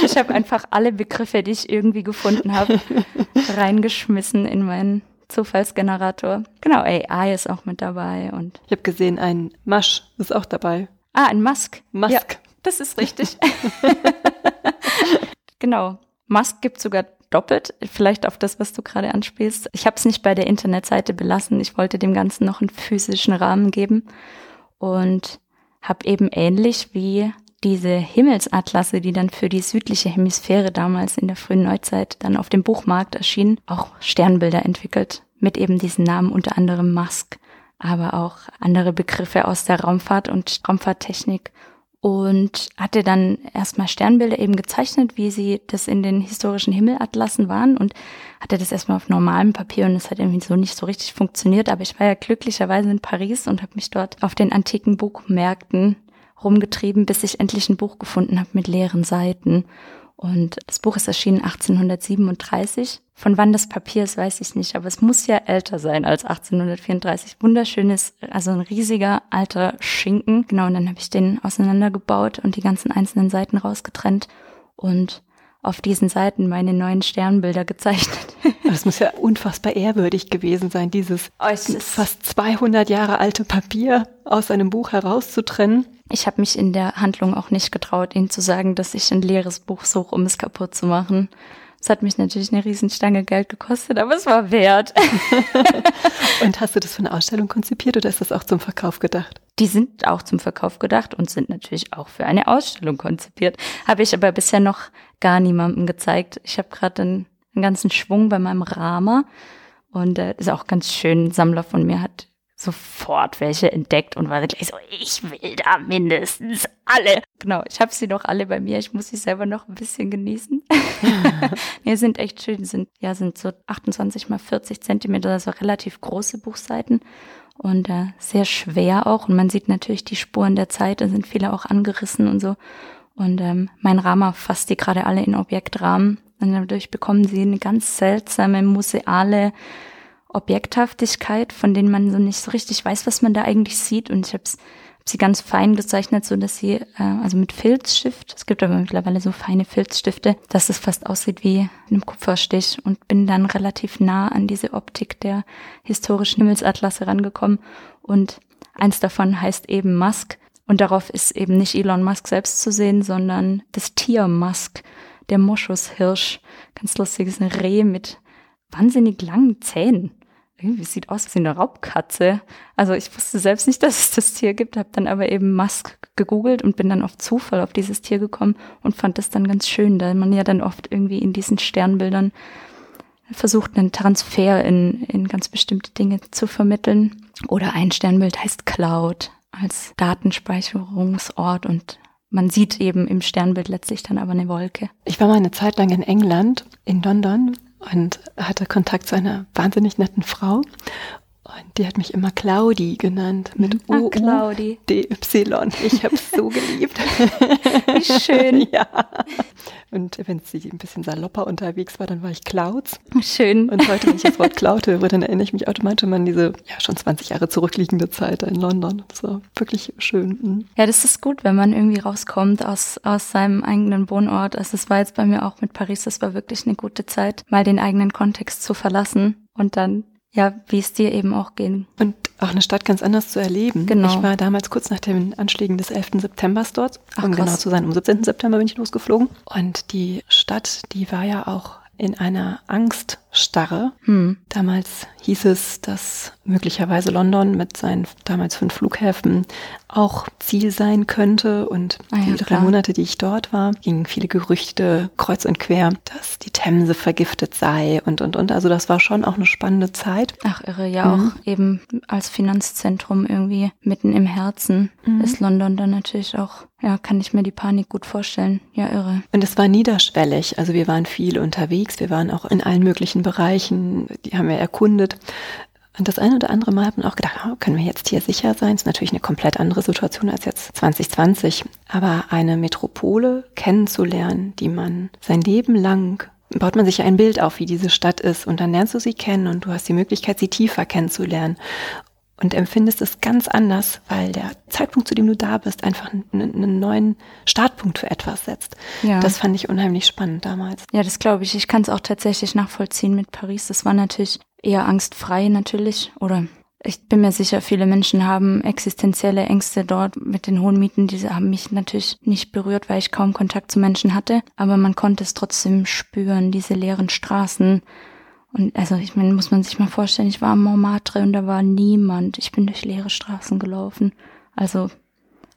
Ich habe einfach alle Begriffe, die ich irgendwie gefunden habe, reingeschmissen in meinen Zufallsgenerator. Genau, A I ist auch mit dabei. Und ich habe gesehen, ein Masch ist auch dabei. Ah, ein Musk. Musk. Ja, das ist richtig. Genau, Musk gibt sogar doppelt, vielleicht auf das, was du gerade anspielst. Ich habe es nicht bei der Internetseite belassen. Ich wollte dem Ganzen noch einen physischen Rahmen geben und habe eben ähnlich wie diese Himmelsatlasse, die dann für die südliche Hemisphäre damals in der frühen Neuzeit dann auf dem Buchmarkt erschienen, auch Sternbilder entwickelt mit eben diesen Namen, unter anderem Musk, aber auch andere Begriffe aus der Raumfahrt und Raumfahrttechnik und hatte dann erstmal Sternbilder eben gezeichnet, wie sie das in den historischen Himmelatlassen waren und hatte das erstmal auf normalem Papier und es hat irgendwie so nicht so richtig funktioniert, aber ich war ja glücklicherweise in Paris und habe mich dort auf den antiken Buchmärkten rumgetrieben, bis ich endlich ein Buch gefunden habe mit leeren Seiten. Und das Buch ist erschienen achtzehnhundertsiebenunddreißig. Von wann das Papier ist, weiß ich nicht, aber es muss ja älter sein als achtzehnhundertvierunddreißig. Wunderschönes, also ein riesiger alter Schinken. Genau, und dann habe ich den auseinandergebaut und die ganzen einzelnen Seiten rausgetrennt und auf diesen Seiten meine neuen Sternbilder gezeichnet. Das muss ja unfassbar ehrwürdig gewesen sein, dieses oh, fast zweihundert Jahre alte Papier aus einem Buch herauszutrennen. Ich habe mich in der Handlung auch nicht getraut, ihnen zu sagen, dass ich ein leeres Buch suche, um es kaputt zu machen. Das hat mich natürlich eine Riesenstange Geld gekostet, aber es war wert. Und hast du das für eine Ausstellung konzipiert oder ist das auch zum Verkauf gedacht? Die sind auch zum Verkauf gedacht und sind natürlich auch für eine Ausstellung konzipiert. Habe ich aber bisher noch gar niemandem gezeigt. Ich habe gerade einen, einen ganzen Schwung bei meinem Rama und äh, ist auch ganz schön. Ein Sammler von mir hat sofort welche entdeckt und war gleich so, ich will da mindestens alle. Genau, ich habe sie noch alle bei mir. Ich muss sie selber noch ein bisschen genießen. Nee, sind echt schön. Sind, ja, sind so achtundzwanzig mal vierzig Zentimeter, also relativ große Buchseiten und äh, sehr schwer auch. Und man sieht natürlich die Spuren der Zeit, da sind viele auch angerissen und so. Und ähm, mein Rama fasst die gerade alle in Objektrahmen. Und dadurch bekommen sie eine ganz seltsame, museale Objekthaftigkeit, von denen man so nicht so richtig weiß, was man da eigentlich sieht. Und ich habe hab sie ganz fein gezeichnet, so dass sie, äh, also mit Filzstift, es gibt aber mittlerweile so feine Filzstifte, dass es fast aussieht wie einem Kupferstich und bin dann relativ nah an diese Optik der historischen Himmelsatlasse rangekommen. Und eins davon heißt eben Musk. Und darauf ist eben nicht Elon Musk selbst zu sehen, sondern das Tier Musk, der Moschushirsch. Ganz lustig, ist ein Reh mit wahnsinnig langen Zähnen. Irgendwie sieht aus wie eine Raubkatze. Also ich wusste selbst nicht, dass es das Tier gibt, habe dann aber eben Musk gegoogelt und bin dann auf Zufall auf dieses Tier gekommen und fand das dann ganz schön, da man ja dann oft irgendwie in diesen Sternbildern versucht, einen Transfer in, in ganz bestimmte Dinge zu vermitteln. Oder ein Sternbild heißt Cloud als Datenspeicherungsort und man sieht eben im Sternbild letztlich dann aber eine Wolke. Ich war mal eine Zeit lang in England, in London, und hatte Kontakt zu einer wahnsinnig netten Frau und die hat mich immer Claudi genannt mit ah, U D Y. Ich habe es so geliebt. Wie schön. Ja. Und wenn sie ein bisschen salopper unterwegs war, dann war ich Clouds. Schön. Und heute, wenn ich das Wort Cloud höre, dann erinnere ich mich automatisch an diese ja schon zwanzig Jahre zurückliegende Zeit in London. Das war wirklich schön. Ja, das ist gut, wenn man irgendwie rauskommt aus, aus seinem eigenen Wohnort. Also das war jetzt bei mir auch mit Paris, das war wirklich eine gute Zeit, mal den eigenen Kontext zu verlassen und dann ja, wie es dir eben auch ging. Und auch eine Stadt ganz anders zu erleben. Genau. Ich war damals kurz nach den Anschlägen des elften September dort. Ach, um krass. Genau zu sein, um siebzehnten September bin ich losgeflogen. Und die Stadt, die war ja auch in einer Angststarre. Hm. Damals hieß es, dass möglicherweise London mit seinen damals fünf Flughäfen auch Ziel sein könnte. Und ah, ja, die drei klar. Monate, die ich dort war, gingen viele Gerüchte kreuz und quer, dass die Themse vergiftet sei und, und, und. Also das war schon auch eine spannende Zeit. Ach, irre. Ja, mhm. Auch eben als Finanzzentrum irgendwie mitten im Herzen mhm. ist London dann natürlich auch, ja, kann ich mir die Panik gut vorstellen. Ja, irre. Und es war niederschwellig. Also wir waren viel unterwegs. Wir waren auch in allen möglichen Bereichen. Die haben wir erkundet. Und das eine oder andere Mal hat man auch gedacht, oh, können wir jetzt hier sicher sein? Das ist natürlich eine komplett andere Situation als jetzt zwanzig zwanzig. Aber eine Metropole kennenzulernen, die man sein Leben lang, baut man sich ein Bild auf, wie diese Stadt ist. Und dann lernst du sie kennen und du hast die Möglichkeit, sie tiefer kennenzulernen. Und empfindest es ganz anders, weil der Zeitpunkt, zu dem du da bist, einfach einen, einen neuen Startpunkt für etwas setzt. Ja. Das fand ich unheimlich spannend damals. Ja, das glaube ich. Ich kann es auch tatsächlich nachvollziehen mit Paris. Das war natürlich eher angstfrei natürlich. Oder ich bin mir sicher, viele Menschen haben existenzielle Ängste dort mit den hohen Mieten. Diese haben mich natürlich nicht berührt, weil ich kaum Kontakt zu Menschen hatte. Aber man konnte es trotzdem spüren, diese leeren Straßen. Und also ich meine, muss man sich mal vorstellen, ich war am Montmartre und da war niemand. Ich bin durch leere Straßen gelaufen. Also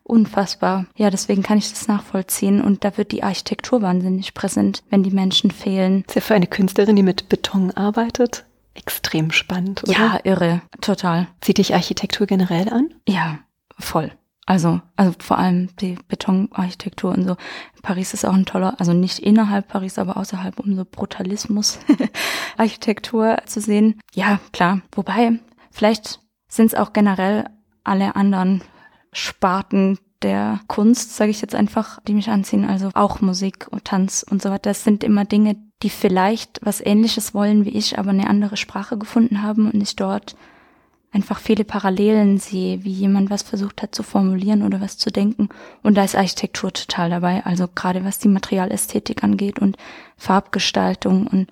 unfassbar. Ja, deswegen kann ich das nachvollziehen. Und da wird die Architektur wahnsinnig präsent, wenn die Menschen fehlen. Das ist ja für eine Künstlerin, die mit Beton arbeitet, Extrem spannend, oder? Ja, irre, total. Zieht dich Architektur generell an? Ja, voll. Also, also vor allem die Betonarchitektur und so. Paris ist auch ein toller, also nicht innerhalb Paris, aber außerhalb, um so Brutalismus-Architektur zu sehen. Ja, klar. Wobei, vielleicht sind es auch generell alle anderen Sparten der Kunst, sage ich jetzt einfach, die mich anziehen. Also auch Musik und Tanz und so weiter. Das sind immer Dinge, die vielleicht was Ähnliches wollen wie ich, aber eine andere Sprache gefunden haben und ich dort einfach viele Parallelen sehe, wie jemand was versucht hat zu formulieren oder was zu denken. Und da ist Architektur total dabei. Also gerade was die Materialästhetik angeht und Farbgestaltung und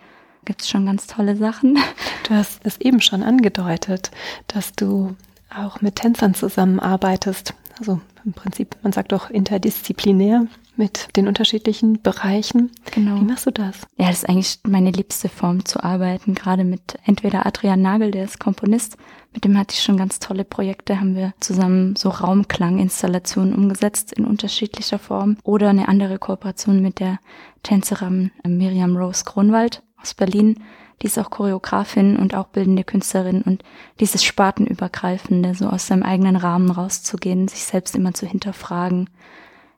gibt's schon ganz tolle Sachen. Du hast es eben schon angedeutet, dass du auch mit Tänzern zusammenarbeitest. Also im Prinzip, man sagt doch interdisziplinär mit den unterschiedlichen Bereichen. Genau. Wie machst du das? Ja, das ist eigentlich meine liebste Form zu arbeiten, gerade mit entweder Adrian Nagel, der ist Komponist, mit dem hatte ich schon ganz tolle Projekte, haben wir zusammen so Raumklanginstallationen umgesetzt in unterschiedlicher Form oder eine andere Kooperation mit der Tänzerin Miriam Rose Kronwald aus Berlin, die ist auch Choreografin und auch bildende Künstlerin und dieses Spartenübergreifende, so aus seinem eigenen Rahmen rauszugehen, sich selbst immer zu hinterfragen,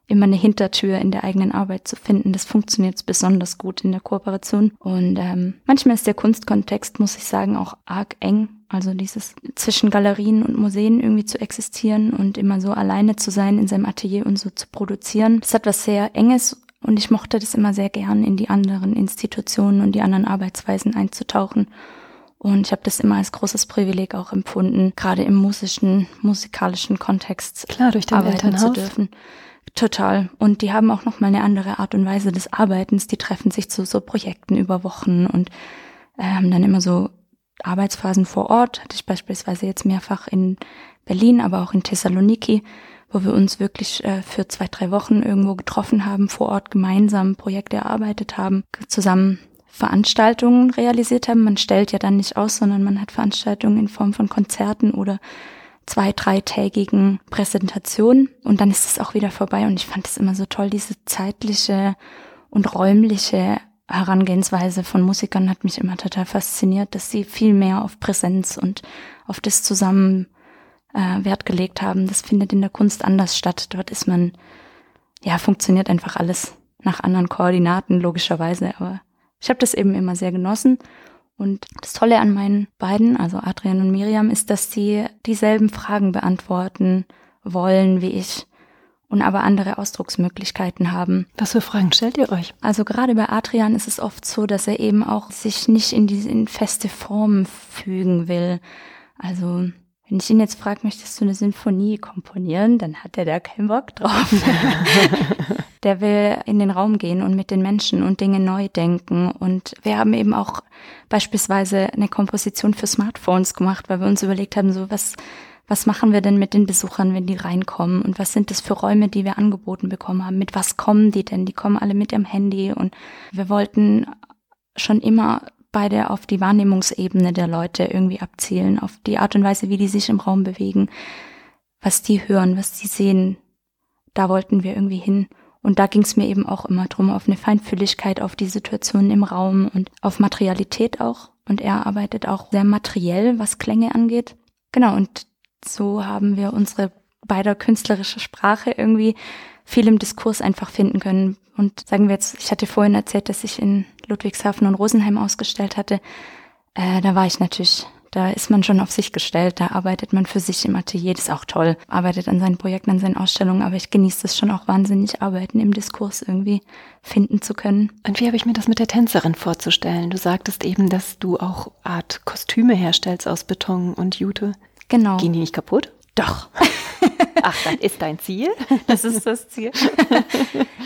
immer eine Hintertür in der eigenen Arbeit zu finden, das funktioniert besonders gut in der Kooperation. Und ähm, manchmal ist der Kunstkontext, muss ich sagen, auch arg eng. Also dieses zwischen Galerien und Museen irgendwie zu existieren und immer so alleine zu sein in seinem Atelier und so zu produzieren. Das hat was sehr Enges und ich mochte das immer sehr gern, in die anderen Institutionen und die anderen Arbeitsweisen einzutauchen. Und ich habe das immer als großes Privileg auch empfunden, gerade im musischen, musikalischen Kontext Klar, durch den arbeiten Elternhaus. Zu dürfen. Total. Und die haben auch nochmal eine andere Art und Weise des Arbeitens. Die treffen sich zu so Projekten über Wochen und haben ähm, dann immer so Arbeitsphasen vor Ort. Hatte ich beispielsweise jetzt mehrfach in Berlin, aber auch in Thessaloniki, wo wir uns wirklich äh, für zwei, drei Wochen irgendwo getroffen haben, vor Ort gemeinsam Projekte erarbeitet haben, zusammen Veranstaltungen realisiert haben. Man stellt ja dann nicht aus, sondern man hat Veranstaltungen in Form von Konzerten oder zwei-, dreitägigen Präsentationen und dann ist es auch wieder vorbei und ich fand es immer so toll, diese zeitliche und räumliche Herangehensweise von Musikern hat mich immer total fasziniert, dass sie viel mehr auf Präsenz und auf das zusammen äh, Wert gelegt haben. Das findet in der Kunst anders statt. Dort ist man, ja, funktioniert einfach alles nach anderen Koordinaten logischerweise, aber ich habe das eben immer sehr genossen. Und das Tolle an meinen beiden, also Adrian und Miriam, ist, dass sie dieselben Fragen beantworten wollen wie ich und aber andere Ausdrucksmöglichkeiten haben. Was für Fragen stellt ihr euch? Also gerade bei Adrian ist es oft so, dass er eben auch sich nicht in diese in feste Formen fügen will. Also wenn ich ihn jetzt frage, möchtest du eine Sinfonie komponieren, dann hat er da keinen Bock drauf. Der will in den Raum gehen und mit den Menschen und Dinge neu denken. Und wir haben eben auch beispielsweise eine Komposition für Smartphones gemacht, weil wir uns überlegt haben, so was, was machen wir denn mit den Besuchern, wenn die reinkommen? Und was sind das für Räume, die wir angeboten bekommen haben? Mit was kommen die denn? Die kommen alle mit ihrem Handy. Und wir wollten schon immer beide auf die Wahrnehmungsebene der Leute irgendwie abzielen, auf die Art und Weise, wie die sich im Raum bewegen, was die hören, was die sehen. Da wollten wir irgendwie hin. Und da ging es mir eben auch immer drum, auf eine Feinfühligkeit, auf die Situationen im Raum und auf Materialität auch. Und er arbeitet auch sehr materiell, was Klänge angeht. Genau, und so haben wir unsere beider künstlerische Sprache irgendwie viel im Diskurs einfach finden können. Und sagen wir jetzt, ich hatte vorhin erzählt, dass ich in Ludwigshafen und Rosenheim ausgestellt hatte. Äh, da war ich natürlich, da ist man schon auf sich gestellt, da arbeitet man für sich im Atelier, das ist auch toll, arbeitet an seinen Projekten, an seinen Ausstellungen, aber ich genieße das schon auch wahnsinnig, Arbeiten im Diskurs irgendwie finden zu können. Und wie habe ich mir das mit der Tänzerin vorzustellen? Du sagtest eben, dass du auch Art Kostüme herstellst aus Beton und Jute. Genau. Gehen die nicht kaputt? Doch. Ach, das ist dein Ziel? Das ist das Ziel.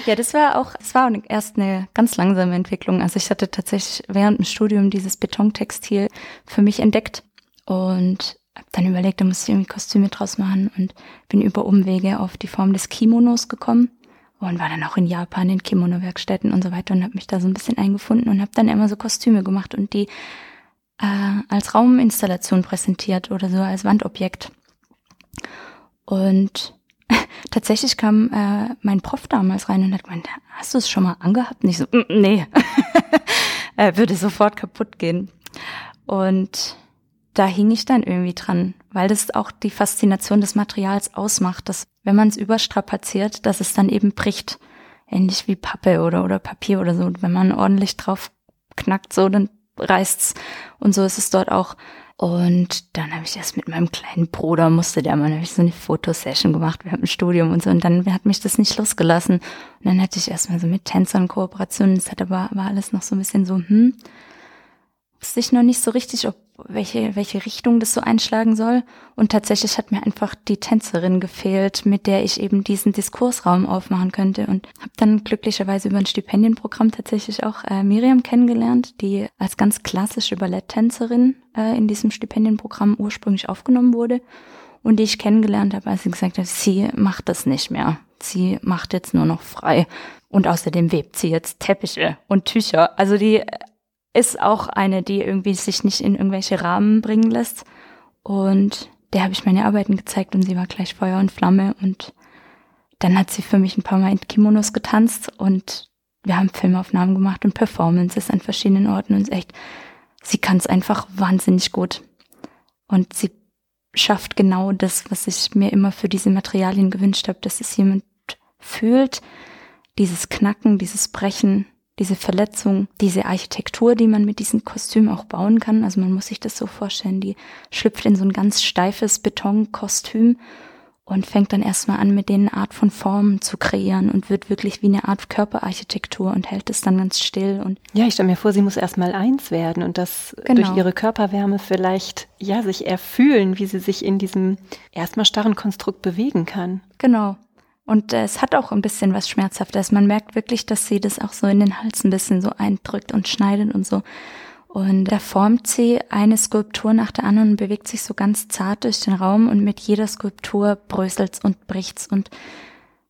Ja, das war auch, das war erst eine ganz langsame Entwicklung. Also ich hatte tatsächlich während dem Studium dieses Betontextil für mich entdeckt und habe dann überlegt, da muss ich irgendwie Kostüme draus machen und bin über Umwege auf die Form des Kimonos gekommen und war dann auch in Japan in Kimono-Werkstätten und so weiter und habe mich da so ein bisschen eingefunden und habe dann immer so Kostüme gemacht und die äh, als Rauminstallation präsentiert oder so als Wandobjekt. Und tatsächlich kam äh, mein Prof damals rein und hat gemeint, hast du es schon mal angehabt? Und ich so, nee, er würde sofort kaputt gehen. Und da hing ich dann irgendwie dran, weil das auch die Faszination des Materials ausmacht, dass wenn man es überstrapaziert, dass es dann eben bricht. Ähnlich wie Pappe oder, oder Papier oder so. Und wenn man ordentlich drauf knackt, so, dann reißt's. Und so ist es dort auch. Und dann habe ich das mit meinem kleinen Bruder, musste der mal, habe ich so eine Fotosession gemacht während dem Studium und so. Und dann hat mich das nicht losgelassen. Und dann hatte ich erstmal so mit Tänzern Kooperationen. Das hat aber, war alles noch so ein bisschen so, hm, wusste ich noch nicht so richtig, ob welche, welche Richtung das so einschlagen soll. Und tatsächlich hat mir einfach die Tänzerin gefehlt, mit der ich eben diesen Diskursraum aufmachen könnte. Und habe dann glücklicherweise über ein Stipendienprogramm tatsächlich auch äh, Miriam kennengelernt, die als ganz klassische Balletttänzerin äh, in diesem Stipendienprogramm ursprünglich aufgenommen wurde und die ich kennengelernt habe, als sie gesagt hat, sie macht das nicht mehr. Sie macht jetzt nur noch frei. Und außerdem webt sie jetzt Teppiche und Tücher. Also die ist auch eine, die irgendwie sich nicht in irgendwelche Rahmen bringen lässt. Und der habe ich meine Arbeiten gezeigt und sie war gleich Feuer und Flamme. Und dann hat sie für mich ein paar Mal in Kimonos getanzt und wir haben Filmaufnahmen gemacht und Performances an verschiedenen Orten. Und echt, sie kann es einfach wahnsinnig gut. Und sie schafft genau das, was ich mir immer für diese Materialien gewünscht habe, dass es jemand fühlt, dieses Knacken, dieses Brechen, diese Verletzung, diese Architektur, die man mit diesem Kostüm auch bauen kann. Also man muss sich das so vorstellen, die schlüpft in so ein ganz steifes Betonkostüm und fängt dann erstmal an, mit denen eine Art von Formen zu kreieren und wird wirklich wie eine Art Körperarchitektur und hält es dann ganz still. Und ja, ich stelle mir vor, sie muss erstmal eins werden und das genau. Durch ihre Körperwärme vielleicht ja sich erfühlen, wie sie sich in diesem erstmal starren Konstrukt bewegen kann. Genau. Und es hat auch ein bisschen was Schmerzhaftes. Man merkt wirklich, dass sie das auch so in den Hals ein bisschen so eindrückt und schneidet und so. Und da formt sie eine Skulptur nach der anderen und bewegt sich so ganz zart durch den Raum. Und mit jeder Skulptur bröselt's und bricht's. Und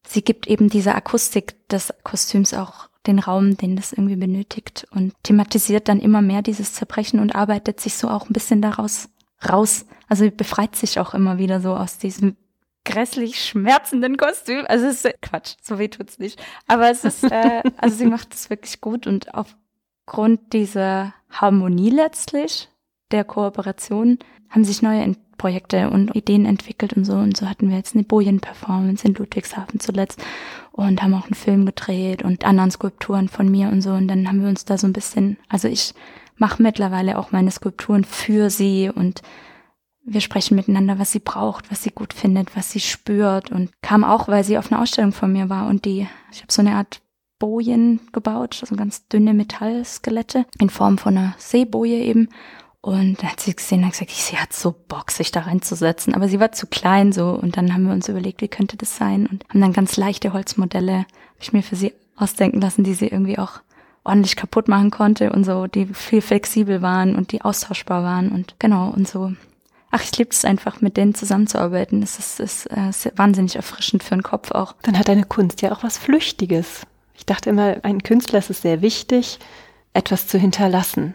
sie gibt eben dieser Akustik des Kostüms auch den Raum, den das irgendwie benötigt. Und thematisiert dann immer mehr dieses Zerbrechen und arbeitet sich so auch ein bisschen daraus raus. Also befreit sich auch immer wieder so aus diesem grässlich schmerzenden Kostüm. Also es ist Quatsch, so weh tut's nicht. Aber es ist, äh, also sie macht es wirklich gut und aufgrund dieser Harmonie letztlich, der Kooperation, haben sich neue Projekte und Ideen entwickelt und so. Und so hatten wir jetzt eine Bojen-Performance in Ludwigshafen zuletzt und haben auch einen Film gedreht und anderen Skulpturen von mir und so. Und dann haben wir uns da so ein bisschen, also ich mache mittlerweile auch meine Skulpturen für sie und wir sprechen miteinander, was sie braucht, was sie gut findet, was sie spürt und kam auch, weil sie auf einer Ausstellung von mir war und die, ich habe so eine Art Bojen gebaut, also ganz dünne Metallskelette in Form von einer Seeboje eben und da hat sie gesehen und gesagt, sie hat so Bock, sich da reinzusetzen, aber sie war zu klein so und dann haben wir uns überlegt, wie könnte das sein und haben dann ganz leichte Holzmodelle, habe ich mir für sie ausdenken lassen, die sie irgendwie auch ordentlich kaputt machen konnte und so, die viel flexibel waren und die austauschbar waren und genau und so. Ach, ich liebe es einfach, mit denen zusammenzuarbeiten. Es ist, ist, ist wahnsinnig erfrischend für den Kopf auch. Dann hat deine Kunst ja auch was Flüchtiges. Ich dachte immer, ein Künstler ist es sehr wichtig, etwas zu hinterlassen,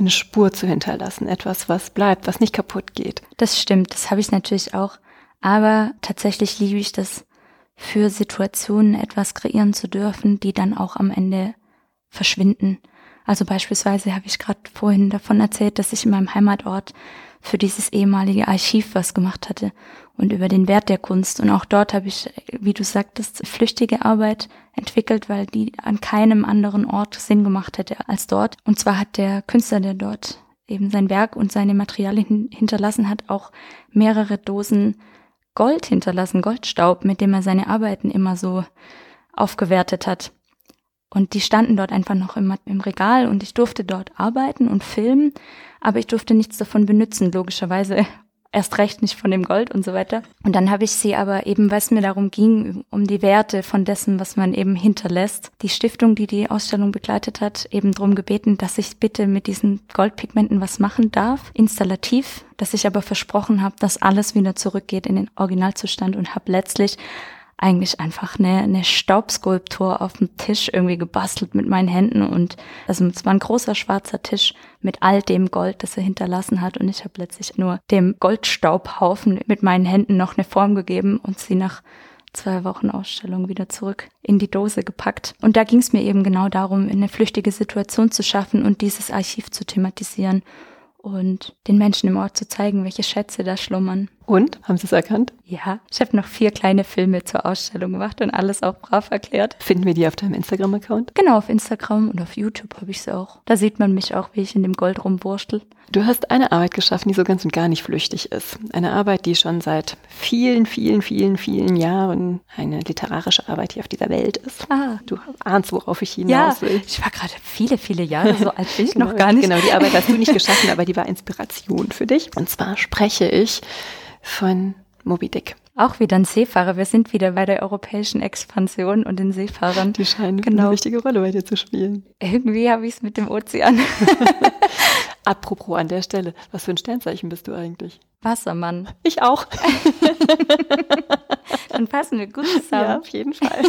eine Spur zu hinterlassen, etwas, was bleibt, was nicht kaputt geht. Das stimmt, das habe ich natürlich auch. Aber tatsächlich liebe ich das, für Situationen etwas kreieren zu dürfen, die dann auch am Ende verschwinden. Also beispielsweise habe ich gerade vorhin davon erzählt, dass ich in meinem Heimatort für dieses ehemalige Archiv was gemacht hatte und über den Wert der Kunst. Und auch dort habe ich, wie du sagtest, flüchtige Arbeit entwickelt, weil die an keinem anderen Ort Sinn gemacht hätte als dort. Und zwar hat der Künstler, der dort eben sein Werk und seine Materialien hinterlassen hat, auch mehrere Dosen Gold hinterlassen, Goldstaub, mit dem er seine Arbeiten immer so aufgewertet hat. Und die standen dort einfach noch im, im Regal und ich durfte dort arbeiten und filmen, aber ich durfte nichts davon benutzen, logischerweise erst recht nicht von dem Gold und so weiter. Und dann habe ich sie aber eben, weil es mir darum ging, um die Werte von dessen, was man eben hinterlässt, die Stiftung, die die Ausstellung begleitet hat, eben darum gebeten, dass ich bitte mit diesen Goldpigmenten was machen darf, installativ, dass ich aber versprochen habe, dass alles wieder zurückgeht in den Originalzustand und habe letztlich eigentlich einfach eine, eine Staubskulptur auf dem Tisch irgendwie gebastelt mit meinen Händen und also es war ein großer schwarzer Tisch mit all dem Gold, das er hinterlassen hat und ich habe letztlich nur dem Goldstaubhaufen mit meinen Händen noch eine Form gegeben und sie nach zwei Wochen Ausstellung wieder zurück in die Dose gepackt. Und da ging es mir eben genau darum, eine flüchtige Situation zu schaffen und dieses Archiv zu thematisieren. und den Menschen im Ort zu zeigen, welche Schätze da schlummern. Und? Haben Sie es erkannt? Ja, ich habe noch vier kleine Filme zur Ausstellung gemacht und alles auch brav erklärt. Finden wir die auf deinem Instagram-Account? Genau, auf Instagram und auf YouTube habe ich es auch. Da sieht man mich auch, wie ich in dem Gold rumwurschtel. Du hast eine Arbeit geschaffen, die so ganz und gar nicht flüchtig ist. Eine Arbeit, die schon seit vielen, vielen, vielen, vielen Jahren eine literarische Arbeit hier auf dieser Welt ist. Ah. Du ahnst, worauf ich hinaus will. Ja, ich war gerade viele, viele Jahre so alt, bin ich genau, noch gar nicht. Genau, die Arbeit hast du nicht geschaffen, aber die war Inspiration für dich. Und zwar spreche ich von Moby Dick. Auch wieder ein Seefahrer. Wir sind wieder bei der europäischen Expansion und den Seefahrern. Die scheinen genau eine wichtige Rolle bei dir zu spielen. Irgendwie habe ich es mit dem Ozean. Apropos an der Stelle, was für ein Sternzeichen bist du eigentlich? Wassermann. Ich auch. Dann passen wir gut zusammen. Ja, auf jeden Fall.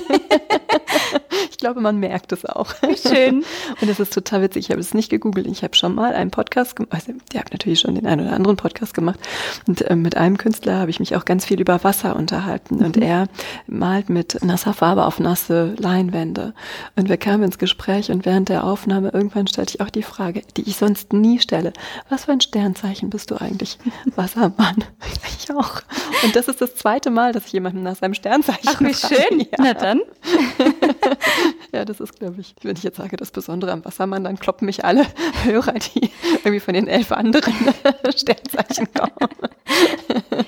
Ich glaube, man merkt es auch. Wie schön. Und das ist total witzig. Ich habe es nicht gegoogelt. Ich habe schon mal einen Podcast gemacht. Also, ich habe natürlich schon den einen oder anderen Podcast gemacht. Und äh, mit einem Künstler habe ich mich auch ganz viel über Wasser unterhalten. Und mhm. er malt mit nasser Farbe auf nasse Leinwände. Und wir kamen ins Gespräch und während der Aufnahme irgendwann stellte ich auch die Frage, die ich sonst nie stelle. Was für ein Sternzeichen bist du eigentlich? Wassermann. Ich auch. Und das ist das zweite Mal, dass ich jemanden nach seinem Sternzeichen frage. Ach, wie schön. Ja. Na dann. Ja, das ist, glaube ich, wenn ich jetzt sage, das Besondere am Wassermann, dann kloppen mich alle Hörer, die irgendwie von den elf anderen Sternzeichen kommen.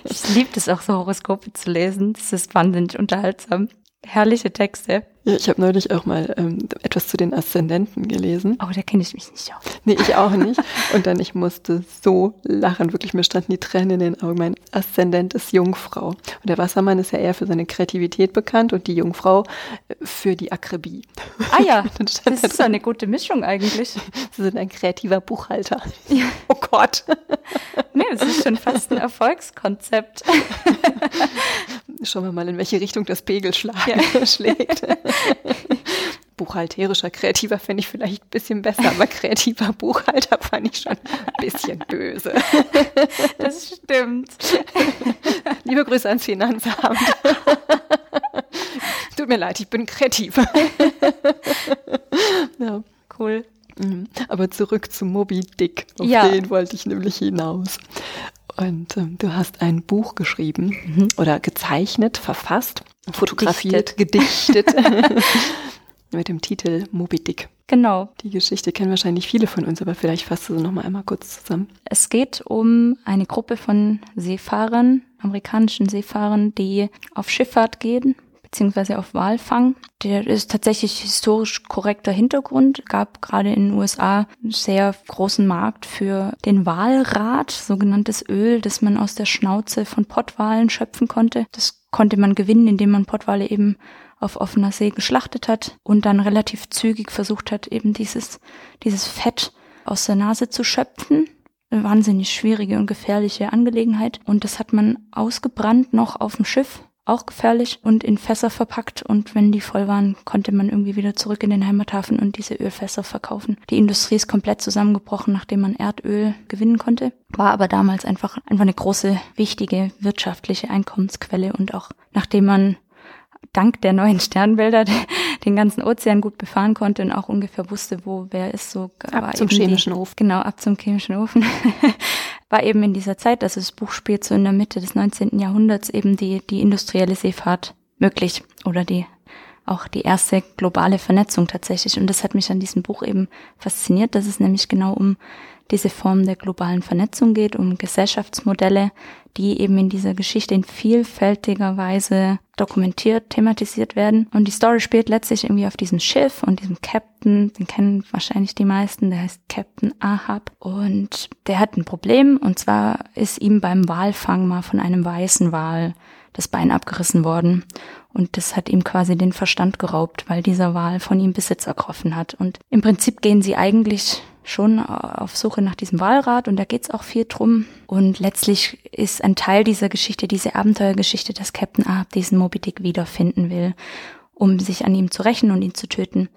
Ich liebe es auch, so Horoskope zu lesen. Das ist wahnsinnig unterhaltsam. Herrliche Texte. Ja, ich habe neulich auch mal ähm, etwas zu den Aszendenten gelesen. Oh, da kenne ich mich nicht aus. Nee, ich auch nicht. Und dann, ich musste so lachen. Wirklich, mir standen die Tränen in den Augen. Mein Aszendent ist Jungfrau. Und der Wassermann ist ja eher für seine Kreativität bekannt und die Jungfrau für die Akribie. Ah ja, das da ist so eine gute Mischung eigentlich. Sie sind ein kreativer Buchhalter. Ja. Oh Gott. Nee, das ist schon fast ein Erfolgskonzept. Schauen wir mal, in welche Richtung das Pegel ja. schlägt. Buchhalterischer Kreativer fände ich vielleicht ein bisschen besser, aber kreativer Buchhalter fand ich schon ein bisschen böse. Das stimmt. Liebe Grüße ans Finanzamt. Tut mir leid, ich bin kreativ. Ja, cool. Aber zurück zu Moby Dick. Auf ja. den wollte ich nämlich hinaus. Und ähm, du hast ein Buch geschrieben mhm. oder gezeichnet, verfasst, fotografiert, gedichtet, gedichtet mit dem Titel Moby Dick. Genau. Die Geschichte kennen wahrscheinlich viele von uns, aber vielleicht fasst du sie nochmal einmal kurz zusammen. Es geht um eine Gruppe von Seefahrern, amerikanischen Seefahrern, die auf Schifffahrt gehen, beziehungsweise auf Walfang. Der ist tatsächlich historisch korrekter Hintergrund. Gab gerade in den U S A einen sehr großen Markt für den Walrat, sogenanntes Öl, das man aus der Schnauze von Pottwalen schöpfen konnte. Das konnte man gewinnen, indem man Pottwale eben auf offener See geschlachtet hat und dann relativ zügig versucht hat, eben dieses, dieses Fett aus der Nase zu schöpfen. Eine wahnsinnig schwierige und gefährliche Angelegenheit. Und das hat man ausgebrannt noch auf dem Schiff. Auch gefährlich und in Fässer verpackt, und wenn die voll waren, konnte man irgendwie wieder zurück in den Heimathafen und diese Ölfässer verkaufen. Die Industrie ist komplett zusammengebrochen, nachdem man Erdöl gewinnen konnte, war aber damals einfach, einfach eine große, wichtige wirtschaftliche Einkommensquelle, und auch nachdem man dank der neuen Sternbilder den ganzen Ozean gut befahren konnte und auch ungefähr wusste, wo wer ist, so ab zum chemischen Ofen. Genau, ab zum chemischen Ofen. War eben in dieser Zeit, also das Buch spielt so in der Mitte des neunzehnten. Jahrhunderts, eben die die industrielle Seefahrt möglich oder die auch die erste globale Vernetzung tatsächlich. Und das hat mich an diesem Buch eben fasziniert, dass es nämlich genau um diese Form der globalen Vernetzung geht, um Gesellschaftsmodelle, die eben in dieser Geschichte in vielfältiger Weise dokumentiert, thematisiert werden. Und die Story spielt letztlich irgendwie auf diesem Schiff und diesem Captain, den kennen wahrscheinlich die meisten, der heißt Captain Ahab. Und der hat ein Problem, und zwar ist ihm beim Walfang mal von einem weißen Wal das Bein abgerissen worden. Und das hat ihm quasi den Verstand geraubt, weil dieser Wal von ihm Besitz ergriffen hat. Und im Prinzip gehen sie eigentlich schon auf Suche nach diesem Walrat, und da geht's auch viel drum. Und letztlich ist ein Teil dieser Geschichte, diese Abenteuergeschichte, dass Captain Ahab diesen Moby Dick wiederfinden will, um sich an ihm zu rächen und ihn zu töten.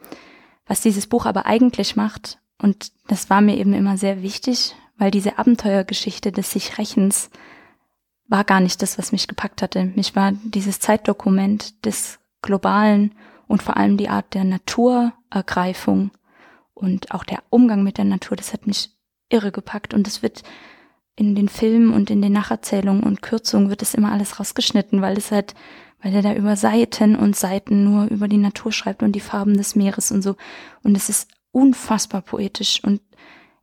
Was dieses Buch aber eigentlich macht, und das war mir eben immer sehr wichtig, weil diese Abenteuergeschichte des Sich-Rächens war gar nicht das, was mich gepackt hatte. Mich war dieses Zeitdokument des Globalen und vor allem die Art der Naturergreifung und auch der Umgang mit der Natur, das hat mich irregepackt und es wird in den Filmen und in den Nacherzählungen und Kürzungen wird es immer alles rausgeschnitten, weil es halt, weil er da über Seiten und Seiten nur über die Natur schreibt und die Farben des Meeres und so. Und es ist unfassbar poetisch und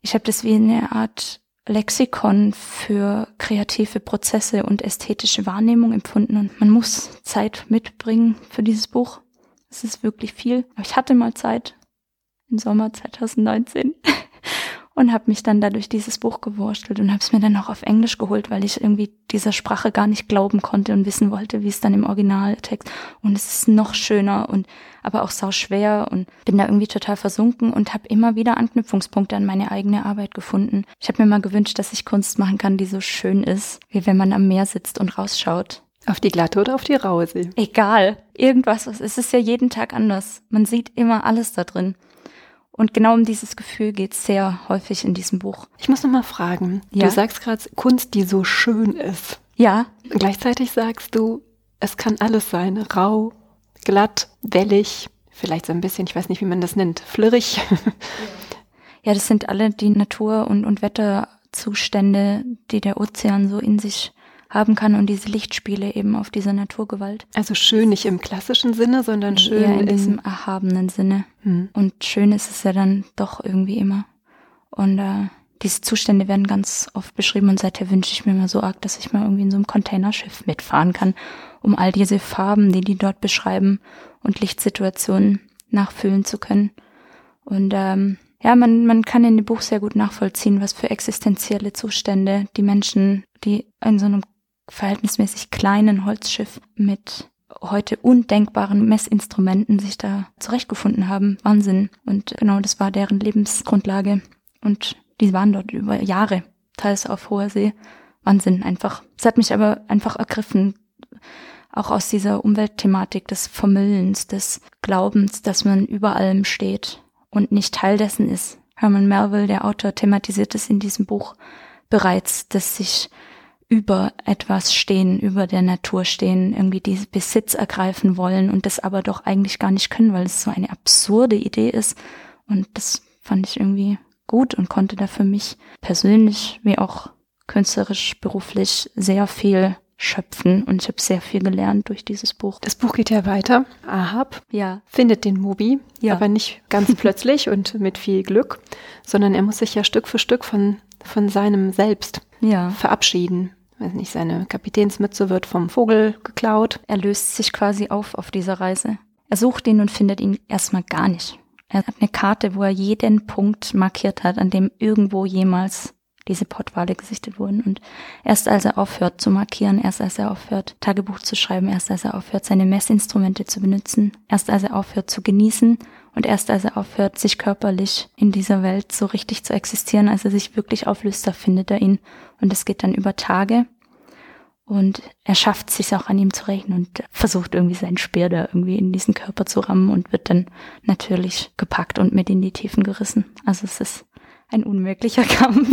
ich habe das wie eine Art Lexikon für kreative Prozesse und ästhetische Wahrnehmung empfunden und man muss Zeit mitbringen für dieses Buch. Es ist wirklich viel. Aber ich hatte mal Zeit im Sommer zwanzig neunzehn und habe mich dann dadurch dieses Buch gewurstelt und habe es mir dann auch auf Englisch geholt, weil ich irgendwie dieser Sprache gar nicht glauben konnte und wissen wollte, wie es dann im Originaltext und es ist noch schöner und aber auch sau schwer und bin da irgendwie total versunken und habe immer wieder Anknüpfungspunkte an meine eigene Arbeit gefunden. Ich habe mir mal gewünscht, dass ich Kunst machen kann, die so schön ist, wie wenn man am Meer sitzt und rausschaut. Auf die glatte oder auf die raue See? Egal, irgendwas. Es ist ja jeden Tag anders. Man sieht immer alles da drin. Und genau um dieses Gefühl geht es sehr häufig in diesem Buch. Ich muss nochmal fragen. Ja? Du sagst gerade, Kunst, die so schön ist. Ja. Gleichzeitig sagst du, es kann alles sein. Rau, glatt, wellig, vielleicht so ein bisschen, ich weiß nicht, wie man das nennt, flirrig. Ja, das sind alle die Natur- und, und Wetterzustände, die der Ozean so in sich haben kann und diese Lichtspiele eben auf dieser Naturgewalt. Also schön nicht im klassischen Sinne, sondern schön eher in diesem erhabenen Sinne. Hm. Und schön ist es ja dann doch irgendwie immer. Und äh, diese Zustände werden ganz oft beschrieben und seither wünsche ich mir mal so arg, dass ich mal irgendwie in so einem Containerschiff mitfahren kann, um all diese Farben, die die dort beschreiben und Lichtsituationen nachfühlen zu können. Und ähm, ja, man, man kann in dem Buch sehr gut nachvollziehen, was für existenzielle Zustände die Menschen, die in so einem verhältnismäßig kleinen Holzschiff mit heute undenkbaren Messinstrumenten sich da zurechtgefunden haben. Wahnsinn. Und genau, das war deren Lebensgrundlage. Und die waren dort über Jahre, teils auf hoher See. Wahnsinn einfach. Es hat mich aber einfach ergriffen, auch aus dieser Umweltthematik des Vermüllens, des Glaubens, dass man über allem steht und nicht Teil dessen ist. Herman Melville, der Autor, thematisiert es in diesem Buch bereits, dass sich über etwas stehen, über der Natur stehen, irgendwie diesen Besitz ergreifen wollen und das aber doch eigentlich gar nicht können, weil es so eine absurde Idee ist. Und das fand ich irgendwie gut und konnte da für mich persönlich wie auch künstlerisch, beruflich sehr viel schöpfen. Und ich habe sehr viel gelernt durch dieses Buch. Das Buch geht ja weiter. Ahab ja. findet den Moby, ja. aber nicht ganz plötzlich und mit viel Glück, sondern er muss sich ja Stück für Stück von, von seinem Selbst ja. verabschieden. Weiß nicht, seine Kapitänsmütze wird vom Vogel geklaut. Er löst sich quasi auf auf dieser Reise. Er sucht ihn und findet ihn erstmal gar nicht. Er hat eine Karte, wo er jeden Punkt markiert hat, an dem irgendwo jemals diese Pottwale gesichtet wurden. Und erst als er aufhört zu markieren, erst als er aufhört, Tagebuch zu schreiben, erst als er aufhört, seine Messinstrumente zu benutzen, erst als er aufhört zu genießen und erst als er aufhört, sich körperlich in dieser Welt so richtig zu existieren, als er sich wirklich auflöst, da findet er ihn. Und das geht dann über Tage. Und er schafft es sich auch an ihm zu rächen und versucht irgendwie seinen Speer da irgendwie in diesen Körper zu rammen und wird dann natürlich gepackt und mit in die Tiefen gerissen. Also es ist ein unmöglicher Kampf.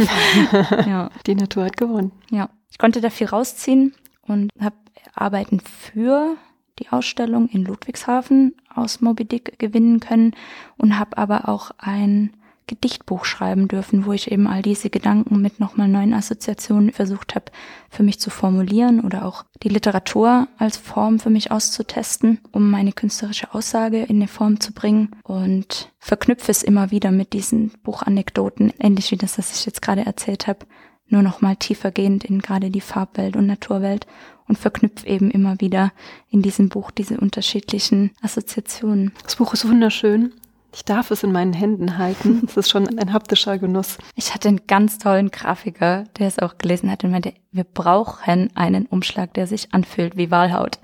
Ja. Die Natur hat gewonnen. Ja, ich konnte da viel rausziehen und habe Arbeiten für die Ausstellung in Ludwigshafen aus Moby Dick gewinnen können und habe aber auch ein Gedichtbuch schreiben dürfen, wo ich eben all diese Gedanken mit nochmal neuen Assoziationen versucht habe, für mich zu formulieren oder auch die Literatur als Form für mich auszutesten, um meine künstlerische Aussage in eine Form zu bringen und verknüpfe es immer wieder mit diesen Buchanekdoten, ähnlich wie das, was ich jetzt gerade erzählt habe, nur nochmal tiefergehend in gerade die Farbwelt und Naturwelt und verknüpft eben immer wieder in diesem Buch diese unterschiedlichen Assoziationen. Das Buch ist wunderschön. Ich darf es in meinen Händen halten. Das ist schon ein haptischer Genuss. Ich hatte einen ganz tollen Grafiker, der es auch gelesen hat und meinte, wir brauchen einen Umschlag, der sich anfühlt wie Walhaut.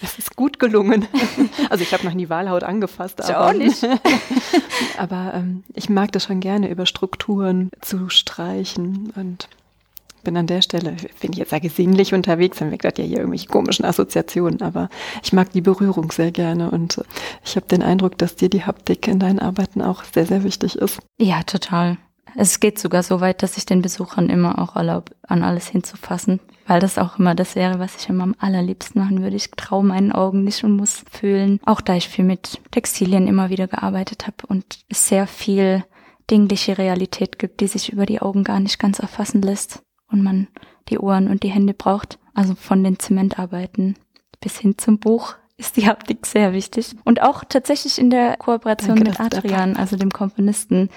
Das ist gut gelungen. Also ich habe noch nie Walhaut angefasst. Ich aber, auch nicht. Aber ähm, ich mag das schon gerne, über Strukturen zu streichen und bin an der Stelle, wenn ich jetzt sage, sinnlich unterwegs, dann weckt das ja hier irgendwelche komischen Assoziationen, aber ich mag die Berührung sehr gerne und ich habe den Eindruck, dass dir die Haptik in deinen Arbeiten auch sehr, sehr wichtig ist. Ja, total. Es geht sogar so weit, dass ich den Besuchern immer auch erlaube, an alles hinzufassen, weil das auch immer das wäre, was ich immer am allerliebsten machen würde. Ich traue meinen Augen nicht und muss fühlen, auch da ich viel mit Textilien immer wieder gearbeitet habe und sehr viel dingliche Realität gibt, die sich über die Augen gar nicht ganz erfassen lässt und man die Ohren und die Hände braucht. Also von den Zementarbeiten bis hin zum Buch ist die Haptik sehr wichtig. Und auch tatsächlich in der Kooperation Danke, mit Adrian, also dem Komponisten,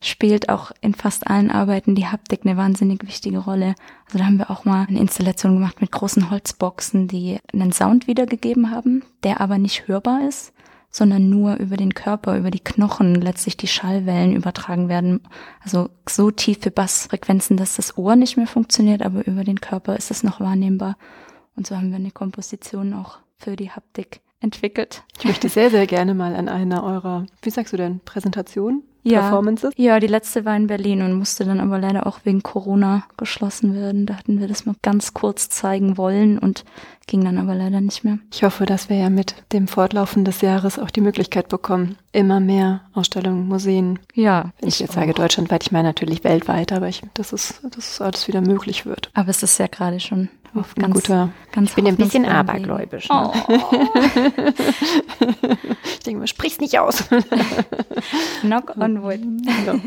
spielt auch in fast allen Arbeiten die Haptik eine wahnsinnig wichtige Rolle. Also da haben wir auch mal eine Installation gemacht mit großen Holzboxen, die einen Sound wiedergegeben haben, der aber nicht hörbar ist, sondern nur über den Körper, über die Knochen letztlich die Schallwellen übertragen werden. Also so tiefe Bassfrequenzen, dass das Ohr nicht mehr funktioniert, aber über den Körper ist es noch wahrnehmbar. Und so haben wir eine Komposition auch für die Haptik entwickelt. Ich möchte sehr, sehr gerne mal an einer eurer, wie sagst du denn, Präsentationen? Ja. Performances? Ja, die letzte war in Berlin und musste dann aber leider auch wegen Corona geschlossen werden. Da hatten wir das mal ganz kurz zeigen wollen und ging dann aber leider nicht mehr. Ich hoffe, dass wir ja mit dem Fortlaufen des Jahres auch die Möglichkeit bekommen, immer mehr Ausstellungen, Museen. Ja. Wenn ich, ich jetzt auch sage deutschlandweit, ich meine natürlich weltweit, aber ich, dass es, dass es alles wieder möglich wird. Aber es ist ja gerade schon auf ganz, guter, ganz Ich bin ein bisschen abergläubisch. Ne? Oh. Ich denke, man spricht nicht aus. Knock on wood. No.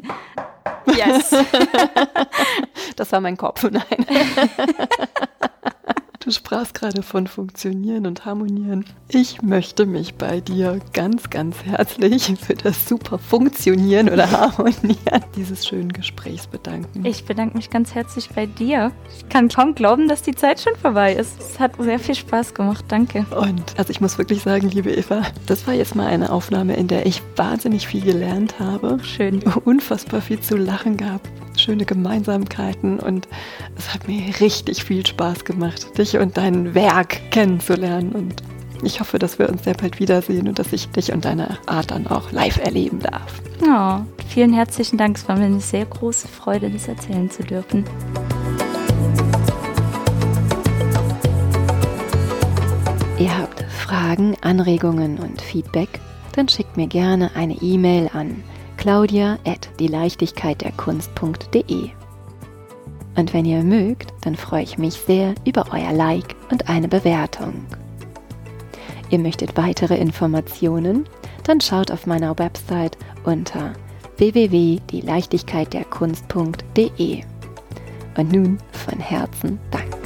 Yes. Das war mein Kopf. Nein. Du sprachst gerade von Funktionieren und Harmonieren. Ich möchte mich bei dir ganz, ganz herzlich für das super Funktionieren oder Harmonieren dieses schönen Gesprächs bedanken. Ich bedanke mich ganz herzlich bei dir. Ich kann kaum glauben, dass die Zeit schon vorbei ist. Es hat sehr viel Spaß gemacht, danke. Und also ich muss wirklich sagen, liebe Eva, das war jetzt mal eine Aufnahme, in der ich wahnsinnig viel gelernt habe. Schön. Unfassbar viel zu lachen gab, schöne Gemeinsamkeiten und es hat mir richtig viel Spaß gemacht, dich und dein Werk kennenzulernen und ich hoffe, dass wir uns sehr bald wiedersehen und dass ich dich und deine Art dann auch live erleben darf. Oh, vielen herzlichen Dank, es war mir eine sehr große Freude, das erzählen zu dürfen. Ihr habt Fragen, Anregungen und Feedback? Dann schickt mir gerne eine E-Mail an claudia at die leichtigkeit der kunst punkt de. Und wenn ihr mögt, dann freue ich mich sehr über euer Like und eine Bewertung. Ihr möchtet weitere Informationen? Dann schaut auf meiner Website unter w w w punkt die leichtigkeit der kunst punkt de. Und nun von Herzen Dank.